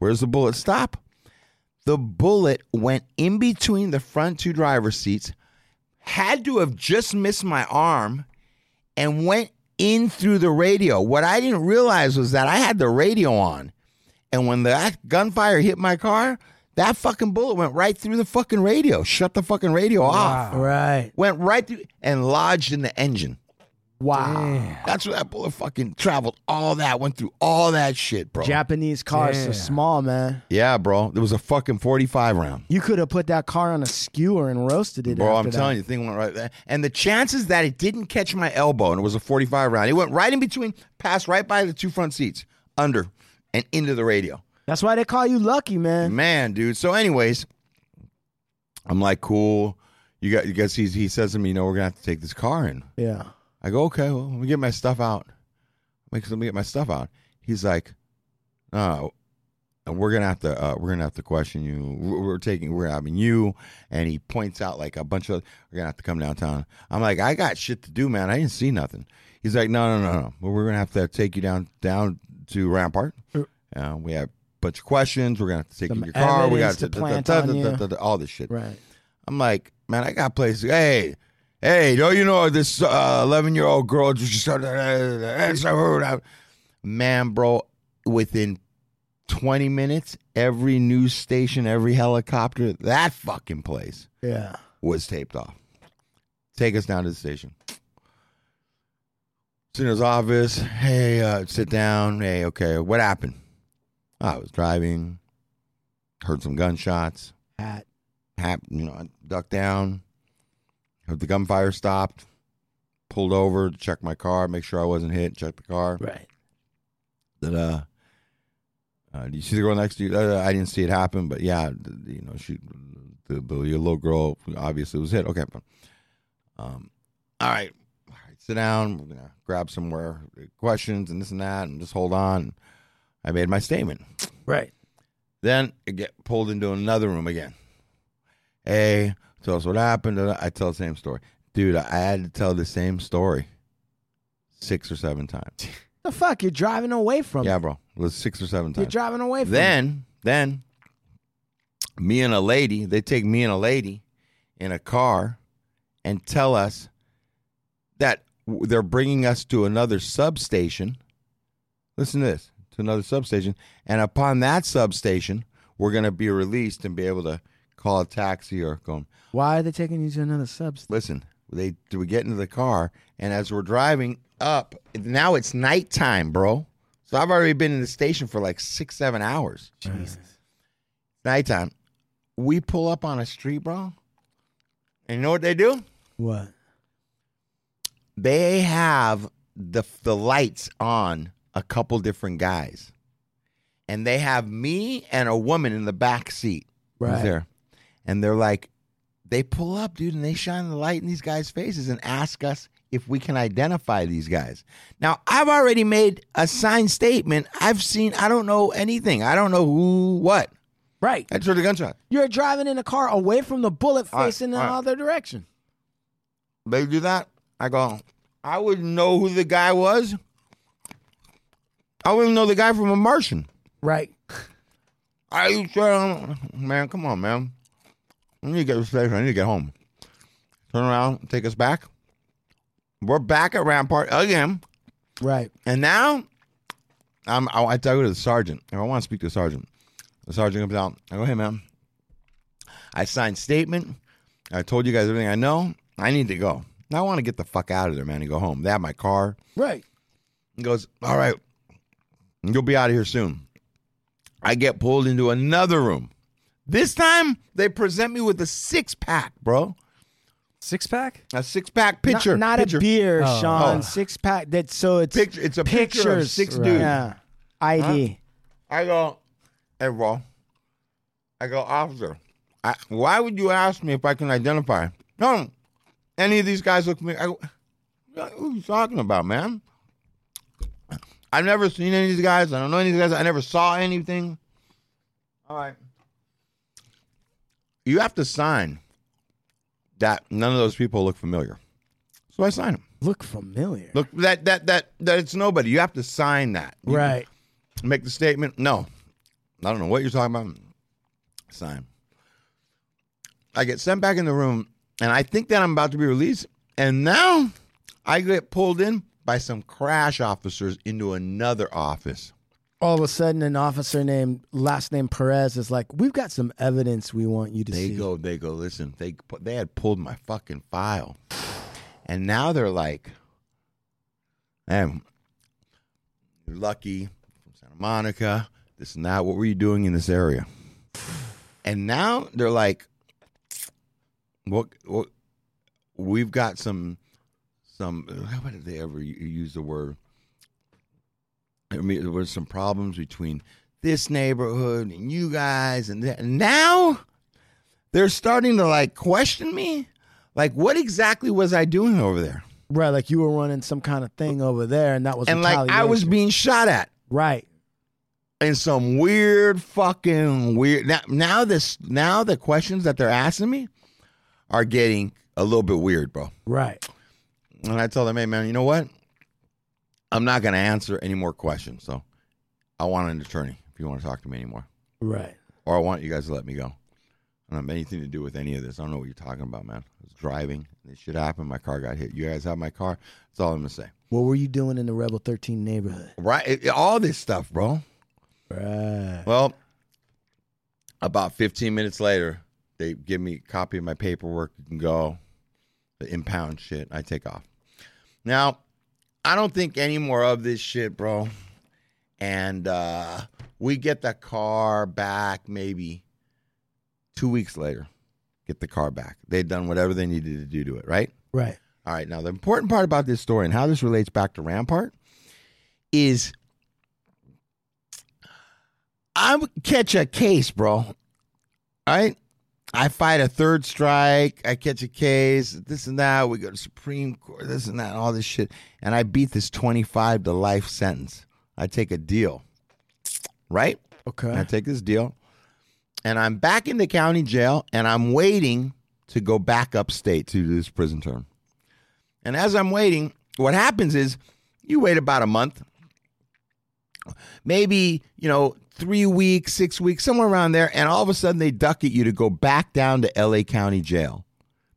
where's the bullet stop? The bullet went in between the front two driver's seats, had to have just missed my arm, and went in through the radio. What I didn't realize was that I had the radio on. And when the gunfire hit my car, that fucking bullet went right through the fucking radio. Shut the fucking radio wow. off. Right. Went right through and lodged in the engine. Wow. Damn. That's where that bullet fucking traveled. All that went through all that shit, bro. Japanese cars Damn. So small, man. Yeah, bro. It was a fucking forty-five round. You could have put that car on a skewer and roasted it. Bro, after I'm that. telling you, the thing went right there. And the chances that it didn't catch my elbow and it was a forty-five round, it went right in between, passed right by the two front seats, under and into the radio. That's why they call you Lucky, man. Man, dude. So anyways, I'm like, cool. You got, you guys, he, he says to me, you know, we're going to have to take this car in. Yeah. I go, okay, well, let me get my stuff out. Let me get my stuff out. He's like, no, oh, we're gonna have to, uh, we're gonna have to question you. We're taking, we're having you. And he points out like a bunch of, we're gonna have to come downtown. I'm like, I got shit to do, man. I didn't see nothing. He's like, no, no, no, no. Well, we're gonna have to take you down, down to Rampart. Uh, we have a bunch of questions. We're gonna have to take you in your car. We got to all this shit. Right. I'm like, man, I got places. Hey. Hey, don't you know this uh, eleven-year-old girl just started... Man, bro, within twenty minutes, every news station, every helicopter, that fucking place yeah. was taped off. Take us down to the station. It's in his office. Hey, uh, sit down. Hey, okay, what happened? I was driving. Heard some gunshots. Hat. Hat, you know, I ducked down. The gunfire stopped. Pulled over to check my car, make sure I wasn't hit. Check the car. Right. That uh, uh, did you see the girl next to you? Uh, I didn't see it happen, but yeah, you know, she, the, the little girl, obviously was hit. Okay. Um. All right. All right. Sit down. We're gonna grab somewhere. Questions and this and that, and just hold on. I made my statement. Right. Then I get pulled into another room again. Hey, tell us what happened. I tell the same story. Dude, I had to tell the same story six or seven times. The fuck? You're driving away from it. Yeah, bro. It was six or seven times. You're driving away from it. Then, then, me and a lady, they take me and a lady in a car and tell us that they're bringing us to another substation. Listen to this. To another substation. And upon that substation, we're going to be released and be able to call a taxi or go. Why are they taking you to another substation? Listen. They we get into the car, and as we're driving up, now it's nighttime, bro. So I've already been in the station for like six, seven hours. Jesus. Nighttime. We pull up on a street, bro, and you know what they do? What? They have the the lights on a couple different guys, and they have me and a woman in the back seat. Right. There. And they're like, they pull up, dude, and they shine the light in these guys' faces and ask us if we can identify these guys. Now, I've already made a signed statement. I've seen, I don't know anything. I don't know who, what. Right. I just heard a gunshot. You're driving in a car away from the bullet facing right, in another right. direction. They do that. I go, I wouldn't know who the guy was. I wouldn't know the guy from a Martian. Right. Are you sure? Man, come on, man. I need to get to the station. I need to get home. Turn around, take us back. We're back at Rampart again. Right. And now, I'm, I, I tell you to the sergeant. If I want to speak to the sergeant, the sergeant comes out. I go, hey, man. I signed statement. I told you guys everything I know. I need to go. Now I want to get the fuck out of there, man, and go home. They have my car. Right. He goes, all right, you'll be out of here soon. I get pulled into another room. This time, they present me with a six-pack, bro. Six-pack? A six-pack picture. Not, not picture. a beer, oh. Sean. Oh. Six-pack. That's so it's picture, It's a pictures. picture of six right. dudes. Yeah. I D. Huh? I go, hey, bro. I go, officer, I, why would you ask me if I can identify? No, any of these guys look at me. I go, what are you talking about, man? I've never seen any of these guys. I don't know any of these guys. I never saw anything. All right. You have to sign that none of those people look familiar. So I sign them. Look familiar. Look that that that that it's nobody. You have to sign that. You right. Make the statement. No, I don't know what you're talking about. Sign. I get sent back in the room, and I think that I'm about to be released. And now I get pulled in by some crash officers into another office. All of a sudden, an officer named, last name Perez, is like, we've got some evidence we want you to they see. They go, they go, listen, they they had pulled my fucking file. And now they're like, man, you're lucky, from Santa Monica, this and that, what were you doing in this area? And now they're like, what, what we've got some, some, how did they ever use the word? I mean, there was some problems between this neighborhood and you guys, and that. Now they're starting to like question me, like what exactly was I doing over there? Right, like you were running some kind of thing over there, and that was and like I was being shot at, right? And some weird fucking weird. Now, now this, now the questions that they're asking me are getting a little bit weird, bro. Right. And I tell them, hey, man, you know what? I'm not going to answer any more questions, so I want an attorney if you want to talk to me anymore. Right. Or I want you guys to let me go. I don't have anything to do with any of this. I don't know what you're talking about, man. I was driving. This shit happened. My car got hit. You guys have my car. That's all I'm going to say. What were you doing in the Rebel thirteen neighborhood? Right. It, all this stuff, bro. Right. Well, about fifteen minutes later, they give me a copy of my paperwork. You can go. The impound shit. I take off. Now, I don't think any more of this shit, bro. And uh, we get the car back maybe two weeks later. get the car back. They'd done whatever they needed to do to it, right? Right. All right, now the important part about this story and how this relates back to Rampart is I would catch a case, bro. All right? I fight a third strike. I catch a case, this and that. We go to Supreme Court, this and that, all this shit. And I beat this twenty-five to life sentence. I take a deal, right? Okay. And I take this deal. And I'm back in the county jail, and I'm waiting to go back upstate to do this prison term. And as I'm waiting, what happens is you wait about a month, maybe, you know, three weeks, six weeks, somewhere around there. And all of a sudden they duck at you to go back down to L A County Jail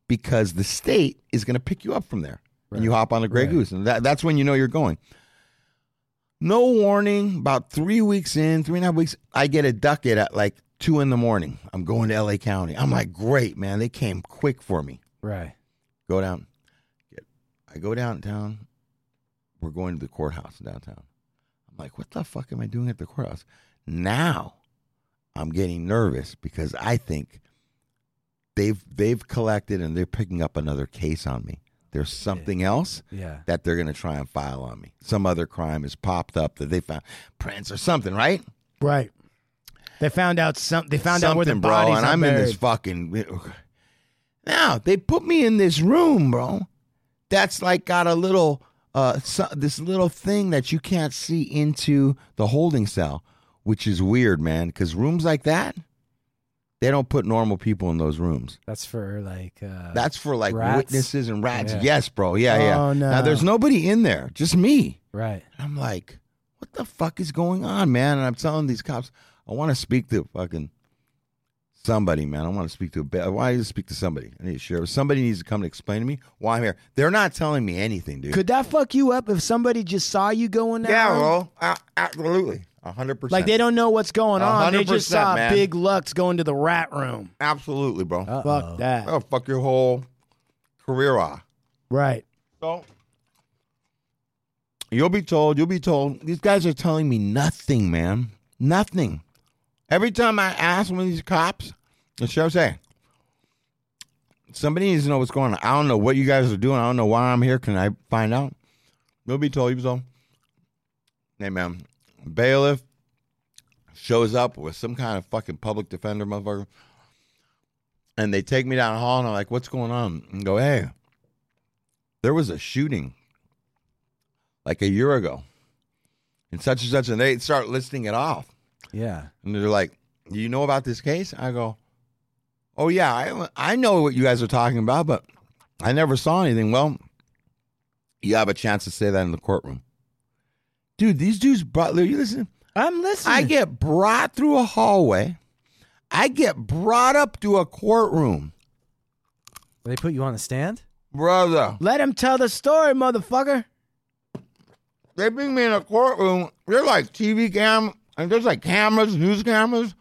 because the state is going to pick you up from there. Right. And you hop on the Grey right. Goose. And that, that's when you know you're going. No warning. About three weeks in, three and a half weeks, I get a ducket at like two in the morning. I'm going to L A County. I'm like, great, man. They came quick for me. Right. Go down. I go downtown. We're going to the courthouse downtown. I'm like, what the fuck am I doing at the courthouse? Now I'm getting nervous because I think they've they've collected and they're picking up another case on me. There's something else yeah. that they're going to try and file on me. Some other crime has popped up that they found. Prints or something, right? Right. They found out something. They found something, out where the bodies are and I'm buried. In this fucking... Now, they put me in this room, bro. That's like got a little, uh, so, this little thing that you can't see into the holding cell, which is weird, man. Because rooms like that, they don't put normal people in those rooms. That's for like, uh, that's for like rats. Witnesses and rats. Yeah. Yes, bro. Yeah, oh, yeah. No. Now there's nobody in there, just me. Right. And I'm like, what the fuck is going on, man? And I'm telling these cops, I want to speak to fucking somebody, man. I want to speak to a be- why do you speak to somebody? I need a sheriff. Somebody needs to come and explain to me why I'm here. They're not telling me anything, dude. Could that fuck you up if somebody just saw you going down? Yeah, bro. Uh, absolutely. one hundred percent. Like, they don't know what's going on. They just saw man. Big Lux going to the rat room. Absolutely, bro. Uh-oh. Fuck that. Oh, fuck your whole career off. Right. So, you'll be told, you'll be told, these guys are telling me nothing, man. Nothing. Every time I ask one of these cops, the sheriff say, somebody needs to know what's going on. I don't know what you guys are doing. I don't know why I'm here. Can I find out? They'll be told. He was on. Hey, man. Bailiff shows up with some kind of fucking public defender, motherfucker. And they take me down the hall, and I'm like, what's going on? And go, hey, there was a shooting like a year ago. And such and such. And they start listing it off. Yeah. And they're like, do you know about this case? I go, oh, yeah, I I know what you guys are talking about, but I never saw anything. Well, you have a chance to say that in the courtroom. Dude, these dudes brought, you listen? I'm listening. I get brought through a hallway. I get brought up to a courtroom. They put you on the stand? Brother. Let him tell the story, motherfucker. They bring me in a courtroom. They're like T V cam. And there's like cameras, news cameras,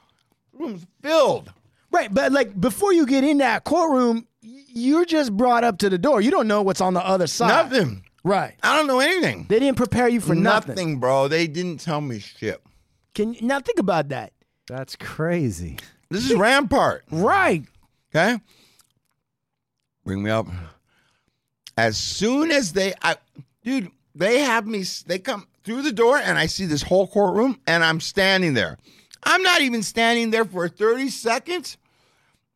rooms filled. Right, but like before you get in that courtroom, you're just brought up to the door. You don't know what's on the other side. Nothing. Right. I don't know anything. They didn't prepare you for nothing. Nothing, bro. They didn't tell me shit. Can you, now think about that. That's crazy. This is Rampart. Right. Okay. Bring me up. As soon as they, I, dude, they have me, they come through the door, and I see this whole courtroom, and I'm standing there. I'm not even standing there for thirty seconds,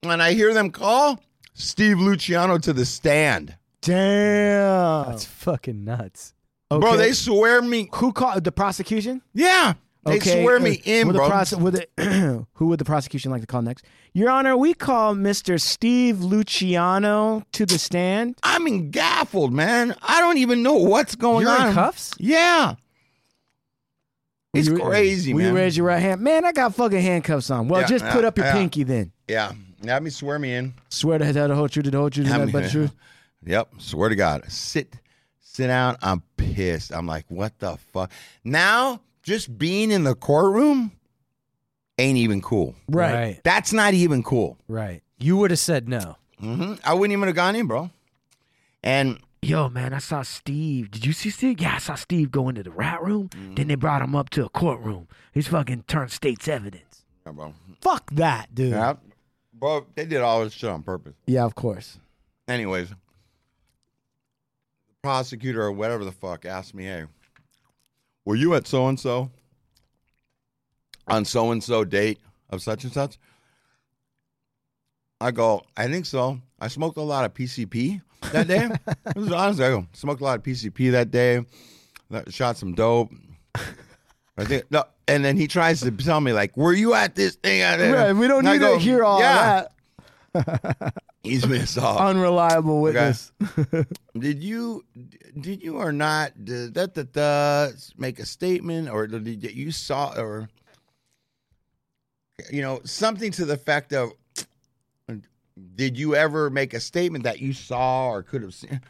and I hear them call Steve Luciano to the stand. Damn. That's fucking nuts. Okay. Bro, they swear me. Who called? The prosecution? Yeah. They okay. swear me in, will bro. The prose- will the, who would the prosecution like to call next? Your Honor, we call Mister Steve Luciano to the stand. I'm engaffled, man. I don't even know what's going You're on. You're in cuffs? Yeah. It's you, crazy, we man. We raise your right hand. Man, I got fucking handcuffs on. Well, yeah, just yeah, put up your yeah. pinky then. Yeah. Have me swear me in. Swear to tell the whole truth, the whole truth, nothing but the truth. Yep. Swear to God. Sit. Sit down. I'm pissed. I'm like, what the fuck? Now, just being in the courtroom ain't even cool. Right. right. That's not even cool. Right. You would have said no. Mm-hmm. I wouldn't even have gone in, bro. And... Yo, man, I saw Steve. Did you see Steve? Yeah, I saw Steve go into the rat room. Mm-hmm. Then they brought him up to a courtroom. He's fucking turned state's evidence. Yeah, bro. Fuck that, dude. Yeah. Bro, they did all this shit on purpose. Yeah, of course. Anyways, the prosecutor or whatever the fuck asked me, hey, were you at so-and-so on so-and-so date of such and such? I go, I think so. I smoked a lot of P C P that day. It was honestly, I go, smoked a lot of P C P that day. Shot some dope. I think no, and then he tries to tell me like, "Were you at this thing?" Out there? Right, we don't and need go, to hear all yeah. that. He's missed off. Unreliable witness. Okay. Did you, did you or not? Did that that uh, make a statement, or did you saw or you know something to the effect of? Did you ever make a statement that you saw or could have seen?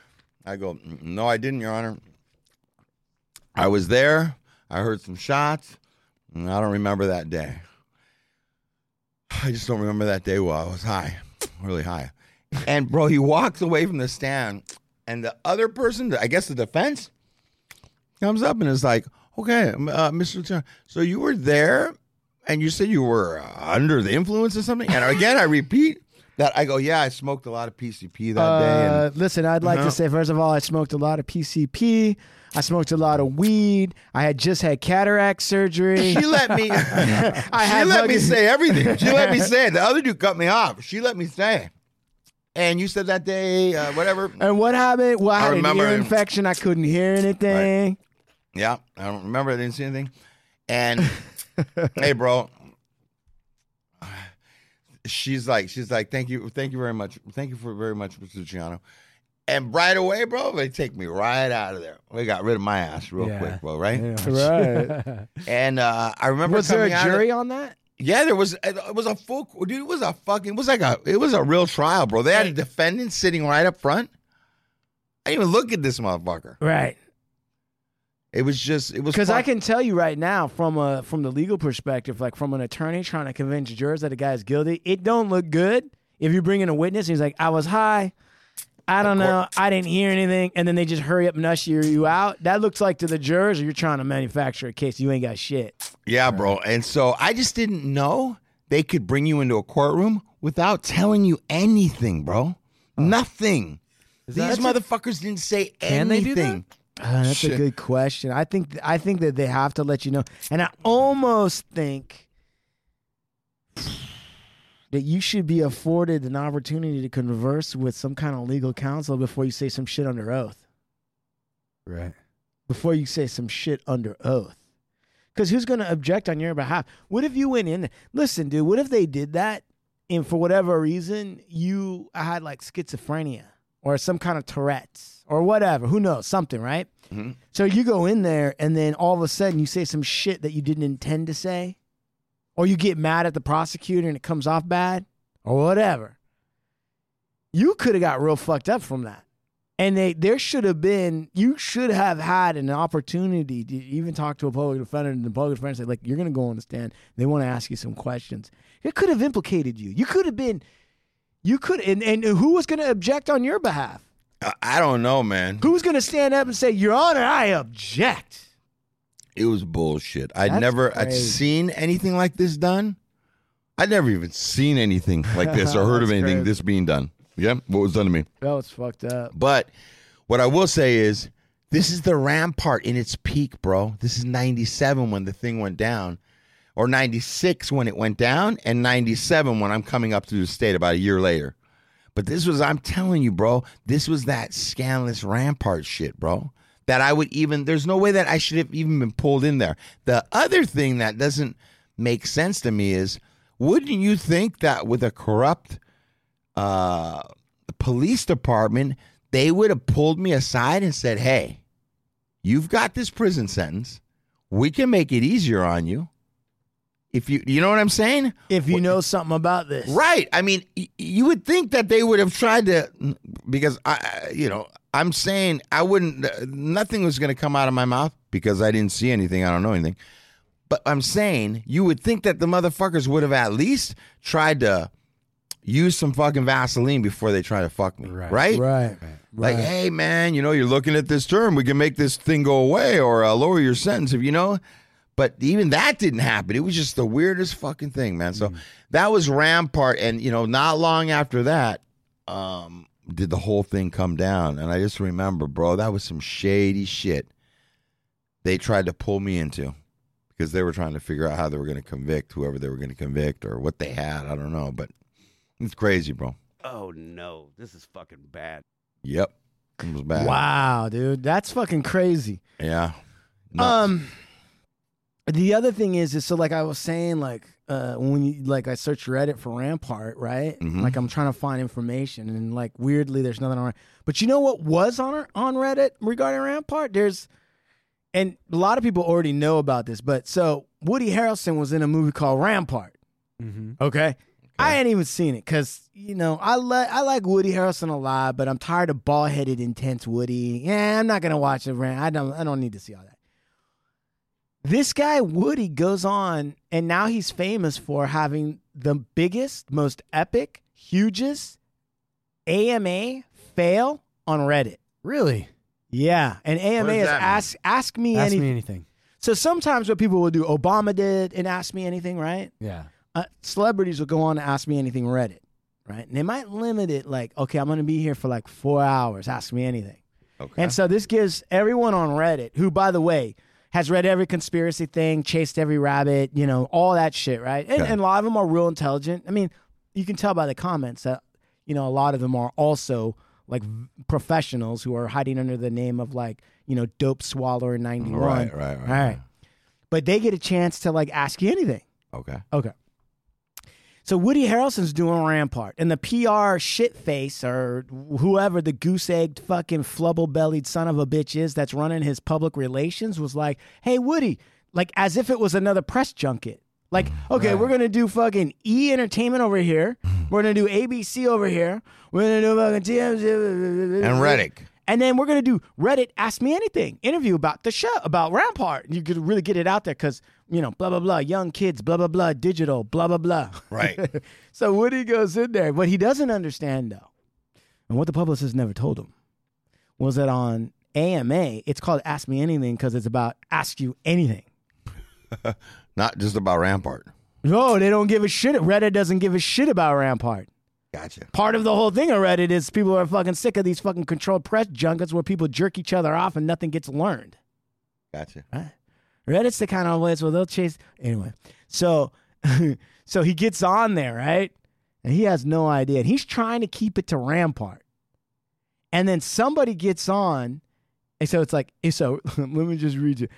I go, no, I didn't, Your Honor. I was there. I heard some shots. And I don't remember that day. I just don't remember that day well. I was high, really high. And, bro, he walks away from the stand, and the other person, I guess the defense, comes up and is like, okay, uh, Mister Ch- so you were there, and you said you were uh, under the influence of something? And again, I repeat, that I go, yeah, I smoked a lot of P C P that uh, day. And, listen, I'd like you know. to say, first of all, I smoked a lot of P C P. I smoked a lot of weed. I had just had cataract surgery. She let me. I she let me say everything. She let me say it. The other dude cut me off. She let me say. And you said that day, uh, whatever. And what happened? Well, I, I had remember, an ear infection. I couldn't hear anything. Right. Yeah, I don't remember. I didn't see anything. And hey, bro. She's like, she's like, thank you, thank you very much, thank you for very much, Mister Luciano. And right away, bro, they take me right out of there. They got rid of my ass real yeah. quick, bro. Right, yeah. right. And uh, I remember was there a jury of, on that? Yeah, there was. It was a full dude. It was a fucking. It was like a. It was a real trial, bro. They had a defendant sitting right up front. I didn't even look at this motherfucker. Right. It was just, it was because I can tell you right now from a from the legal perspective, like from an attorney trying to convince jurors that a guy is guilty, it don't look good if you bring in a witness and he's like, I was high, I don't know, I didn't hear anything, and then they just hurry up and usher you out. That looks like to the jurors, or you're trying to manufacture a case, you ain't got shit. Yeah, bro. And so I just didn't know they could bring you into a courtroom without telling you anything, bro. Oh. Nothing. Is These motherfuckers a- didn't say anything. Can they do that? Uh, that's Shit. a good question. I think I think that they have to let you know. And I almost think that you should be afforded an opportunity to converse with some kind of legal counsel before you say some shit under oath. Right. Before you say some shit under oath. Because who's going to object on your behalf? What if you went in? Listen, dude, what if they did that and for whatever reason you had like schizophrenia? Or some kind of Tourette's, or whatever. Who knows? Something, right? Mm-hmm. So you go in there, and then all of a sudden you say some shit that you didn't intend to say, or you get mad at the prosecutor and it comes off bad, or whatever. You could have got real fucked up from that. And they, there should have been, you should have had an opportunity to even talk to a public defender, and the public defender said, like, you're going to go on the stand. They want to ask you some questions. It could have implicated you. You could have been... You could, and, and who was going to object on your behalf? I don't know, man. Who's going to stand up and say, Your Honor, I object? It was bullshit. I'd That's never, crazy. I'd seen anything like this done. I'd never even seen anything like this or heard of anything crazy. This being done. Yeah, what was done to me. That was fucked up. But what I will say is, this is the Rampart in its peak, bro. This is ninety-seven when the thing went down. Or ninety-six when it went down, and ninety-seven when I'm coming up through the state about a year later. But this was, I'm telling you, bro, this was that scandalous Rampart shit, bro, that I would even, there's no way that I should have even been pulled in there. The other thing that doesn't make sense to me is, wouldn't you think that with a corrupt uh, police department, they would have pulled me aside and said, hey, you've got this prison sentence. We can make it easier on you. If you, you know what I'm saying? If you know something about this. Right. I mean, y- you would think that they would have tried to, because I, you know, I'm saying I wouldn't, nothing was going to come out of my mouth because I didn't see anything. I don't know anything. But I'm saying you would think that the motherfuckers would have at least tried to use some fucking Vaseline before they try to fuck me. Right. Right. Right. Like, right. Hey, man, you know, you're looking at this term. We can make this thing go away or uh, lower your sentence if you know. But even that didn't happen. It was just the weirdest fucking thing, man. So mm. that was Rampart. And, you know, not long after that um, did the whole thing come down. And I just remember, bro, that was some shady shit they tried to pull me into, because they were trying to figure out how they were going to convict whoever they were going to convict or what they had. I don't know. But it's crazy, bro. Oh, no. This is fucking bad. Yep. It was bad. Wow, dude. That's fucking crazy. Yeah. Nuts. Um... The other thing is, is so like I was saying, like uh, when you, like I searched Reddit for Rampart, right? Mm-hmm. Like I'm trying to find information, and like weirdly, there's nothing on it. But you know what was on on Reddit regarding Rampart? There's, and a lot of people already know about this, but so Woody Harrelson was in a movie called Rampart. Mm-hmm. Okay? Okay, I ain't even seen it because you know I like I like Woody Harrelson a lot, but I'm tired of bald headed, intense Woody. Yeah, I'm not gonna watch it. I don't I don't need to see all that. This guy, Woody, goes on, and now he's famous for having the biggest, most epic, hugest A M A fail on Reddit. Really? Yeah. And A M A is ask, ask me ask anything. Ask me anything. So sometimes what people will do, Obama did and ask me anything, right? Yeah. Uh, celebrities will go on to ask me anything Reddit, right? And they might limit it like, okay, I'm going to be here for like four hours. Ask me anything. Okay. And so this gives everyone on Reddit, who, by the way, has read every conspiracy thing, chased every rabbit, you know, all that shit, right? And, okay. and a lot of them are real intelligent. I mean, you can tell by the comments that, you know, a lot of them are also, like, professionals who are hiding under the name of, like, you know, Dope Swallower ninety-one. Right, right, right. All right. But they get a chance to, like, ask you anything. Okay. Okay. So Woody Harrelson's doing Rampart, and the P R shitface or whoever the goose-egged fucking flubble-bellied son of a bitch is that's running his public relations was like, hey, Woody, like as if it was another press junket. Like, okay, right. We're going to do fucking E! Entertainment over here. We're going to do A B C over here. We're going to do fucking T M Z. And Reddit. And then we're going to do Reddit Ask Me Anything interview about the show, about Rampart. You could really get it out there because, you know, blah, blah, blah, young kids, blah, blah, blah, digital, blah, blah, blah. Right. So Woody goes in there. What he doesn't understand, though, and what the publicist never told him, was that on A M A, it's called Ask Me Anything because it's about ask you anything. Not just about Rampart. No, they don't give a shit. Reddit doesn't give a shit about Rampart. Gotcha. Part of the whole thing of Reddit is people are fucking sick of these fucking controlled press junkets where people jerk each other off and nothing gets learned. Gotcha. Right? Reddit's the kind of place where they'll chase. Anyway, so so he gets on there, right? And he has no idea. And he's trying to keep it to Rampart. And then somebody gets on. And so it's like, so let me just read you.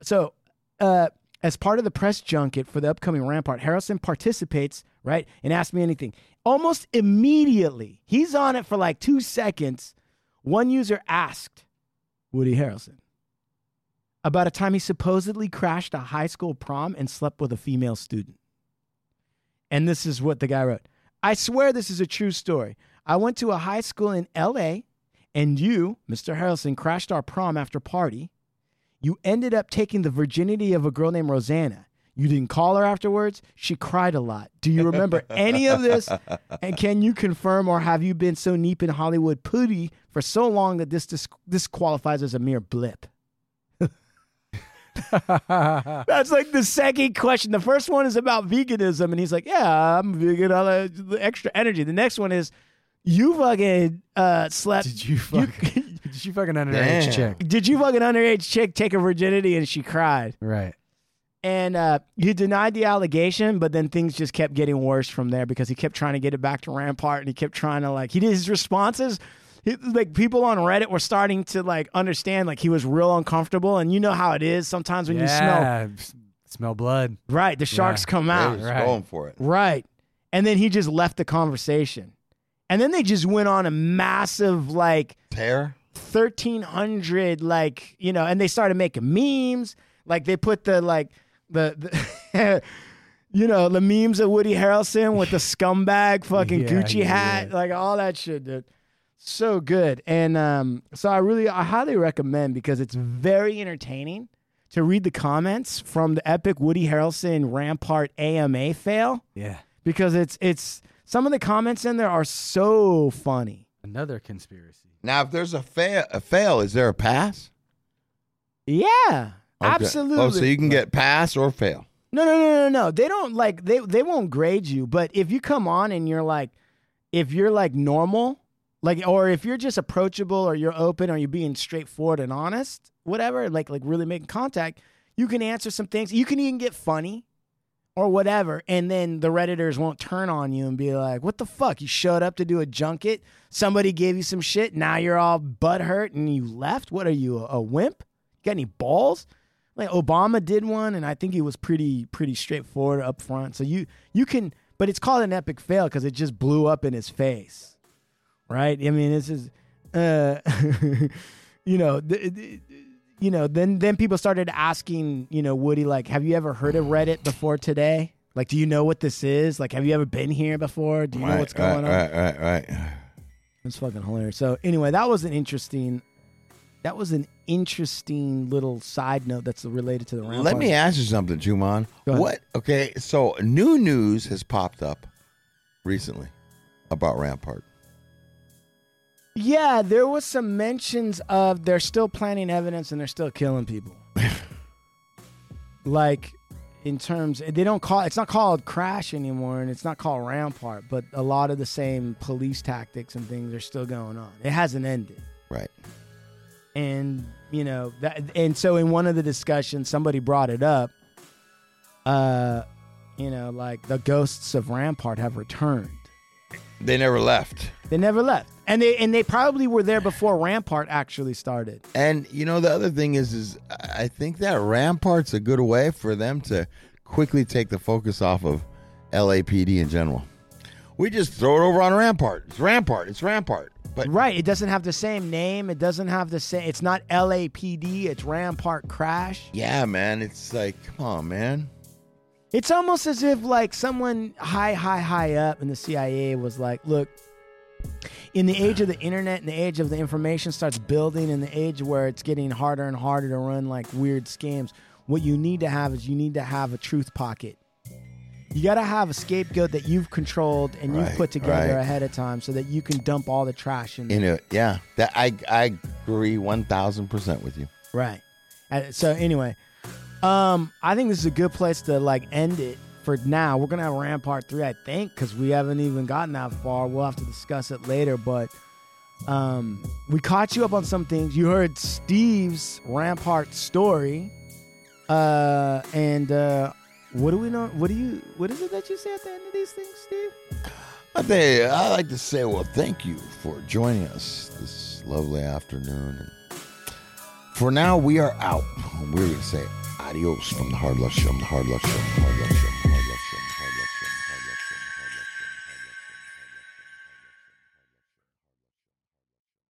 So uh, as part of the press junket for the upcoming Rampart, Harrelson participates, right? And Ask Me Anything. Almost immediately, he's on it for like two seconds. One user asked Woody Harrelson about a time he supposedly crashed a high school prom and slept with a female student. And this is what the guy wrote. I swear this is a true story. I went to a high school in L A, and you, Mister Harrelson, crashed our prom after party. You ended up taking the virginity of a girl named Rosanna. You didn't call her afterwards. She cried a lot. Do you remember any of this? And can you confirm, or have you been so neep in Hollywood putty for so long that this dis- disqualifies as a mere blip? That's like the second question. The first one is about veganism, and he's like, yeah, I'm vegan. All the extra energy. The next one is, you fucking uh, slept. Did you fucking, you, did you fucking underage damn. chick? Did you fucking underage chick take her virginity and she cried? Right. And uh, you denied the allegation, but then things just kept getting worse from there because he kept trying to get it back to Rampart, and he kept trying to like he did his responses. He, like people on Reddit were starting to like understand like he was real uncomfortable, and you know how it is sometimes when yeah, you smell smell blood, right? The sharks yeah. come out, they were right. going for it, right? And then he just left the conversation, and then they just went on a massive like tear, thirteen hundred like you know, and they started making memes, like they put the like. The, the you know, the memes of Woody Harrelson with the scumbag fucking yeah, Gucci yeah, hat, yeah. like all that shit, dude. So good. And um, so I really, I highly recommend because it's very entertaining to read the comments from the epic Woody Harrelson Rampart A M A fail. Yeah. Because it's, it's, some of the comments in there are so funny. Another conspiracy. Now, if there's a fail, a fail, is there a pass? Yeah. Okay. Absolutely. Oh, so you can get pass or fail. No, no, no, no, no. They don't like they they won't grade you. But if you come on and you're like, if you're like normal, like, or if you're just approachable, or you're open, or you're being straightforward and honest, whatever, like like really making contact, you can answer some things. You can even get funny, or whatever, and then the Redditors won't turn on you and be like, "What the fuck? You showed up to do a junket. Somebody gave you some shit. Now you're all butthurt and you left. What are you, a, a wimp? Got any balls?" Like Obama did one, and I think he was pretty pretty straightforward up front. So you you can, but it's called an epic fail because it just blew up in his face, right? I mean, this is, uh, you know, th- th- you know. Then then people started asking, you know, Woody, like, "Have you ever heard of Reddit before today? Like, do you know what this is? Like, have you ever been here before? Do you right, know what's going right, on?" Right, right, right. It's fucking hilarious. So anyway, that was an interesting. That was an interesting little side note that's related to the Rampart. Let me ask you something, Juman. What? Okay, so new news has popped up recently about Rampart. Yeah, there was some mentions of they're still planting evidence and they're still killing people. Like, in terms, they don't call it's not called Crash anymore, and it's not called Rampart, but a lot of the same police tactics and things are still going on. It hasn't ended. Right. And, you know, that, and so in one of the discussions, somebody brought it up, uh, you know, like the ghosts of Rampart have returned. They never left. They never left. And they and they probably were there before Rampart actually started. And, you know, the other thing is, is I think that Rampart's a good way for them to quickly take the focus off of L A P D in general. We just throw it over on Rampart. It's Rampart. It's Rampart. But, right, it doesn't have the same name. It doesn't have the same. It's not L A P D. It's Rampart Crash. Yeah, man. It's like, come on, man. It's almost as if like someone high, high, high up in the C I A was like, "Look, in the age of the internet, and the age of the information starts building, and the age where it's getting harder and harder to run like weird scams, what you need to have is you need to have a truth pocket." You got to have a scapegoat that you've controlled and right, you've put together right. ahead of time so that you can dump all the trash in there. In a, yeah, that, I I agree one thousand percent with you. Right. So anyway, um, I think this is a good place to like end it for now. We're going to have Rampart three, I think, because we haven't even gotten that far. We'll have to discuss it later, but um, we caught you up on some things. You heard Steve's Rampart story, uh, and... Uh, What do we know? What do you? What is it that you say at the end of these things, Steve? I think I like to say, well, thank you for joining us this lovely afternoon. And for now, we are out. We're going to say adios from the Hard Luck Show. From the Hard Luck Show. From the Hard Luck Show.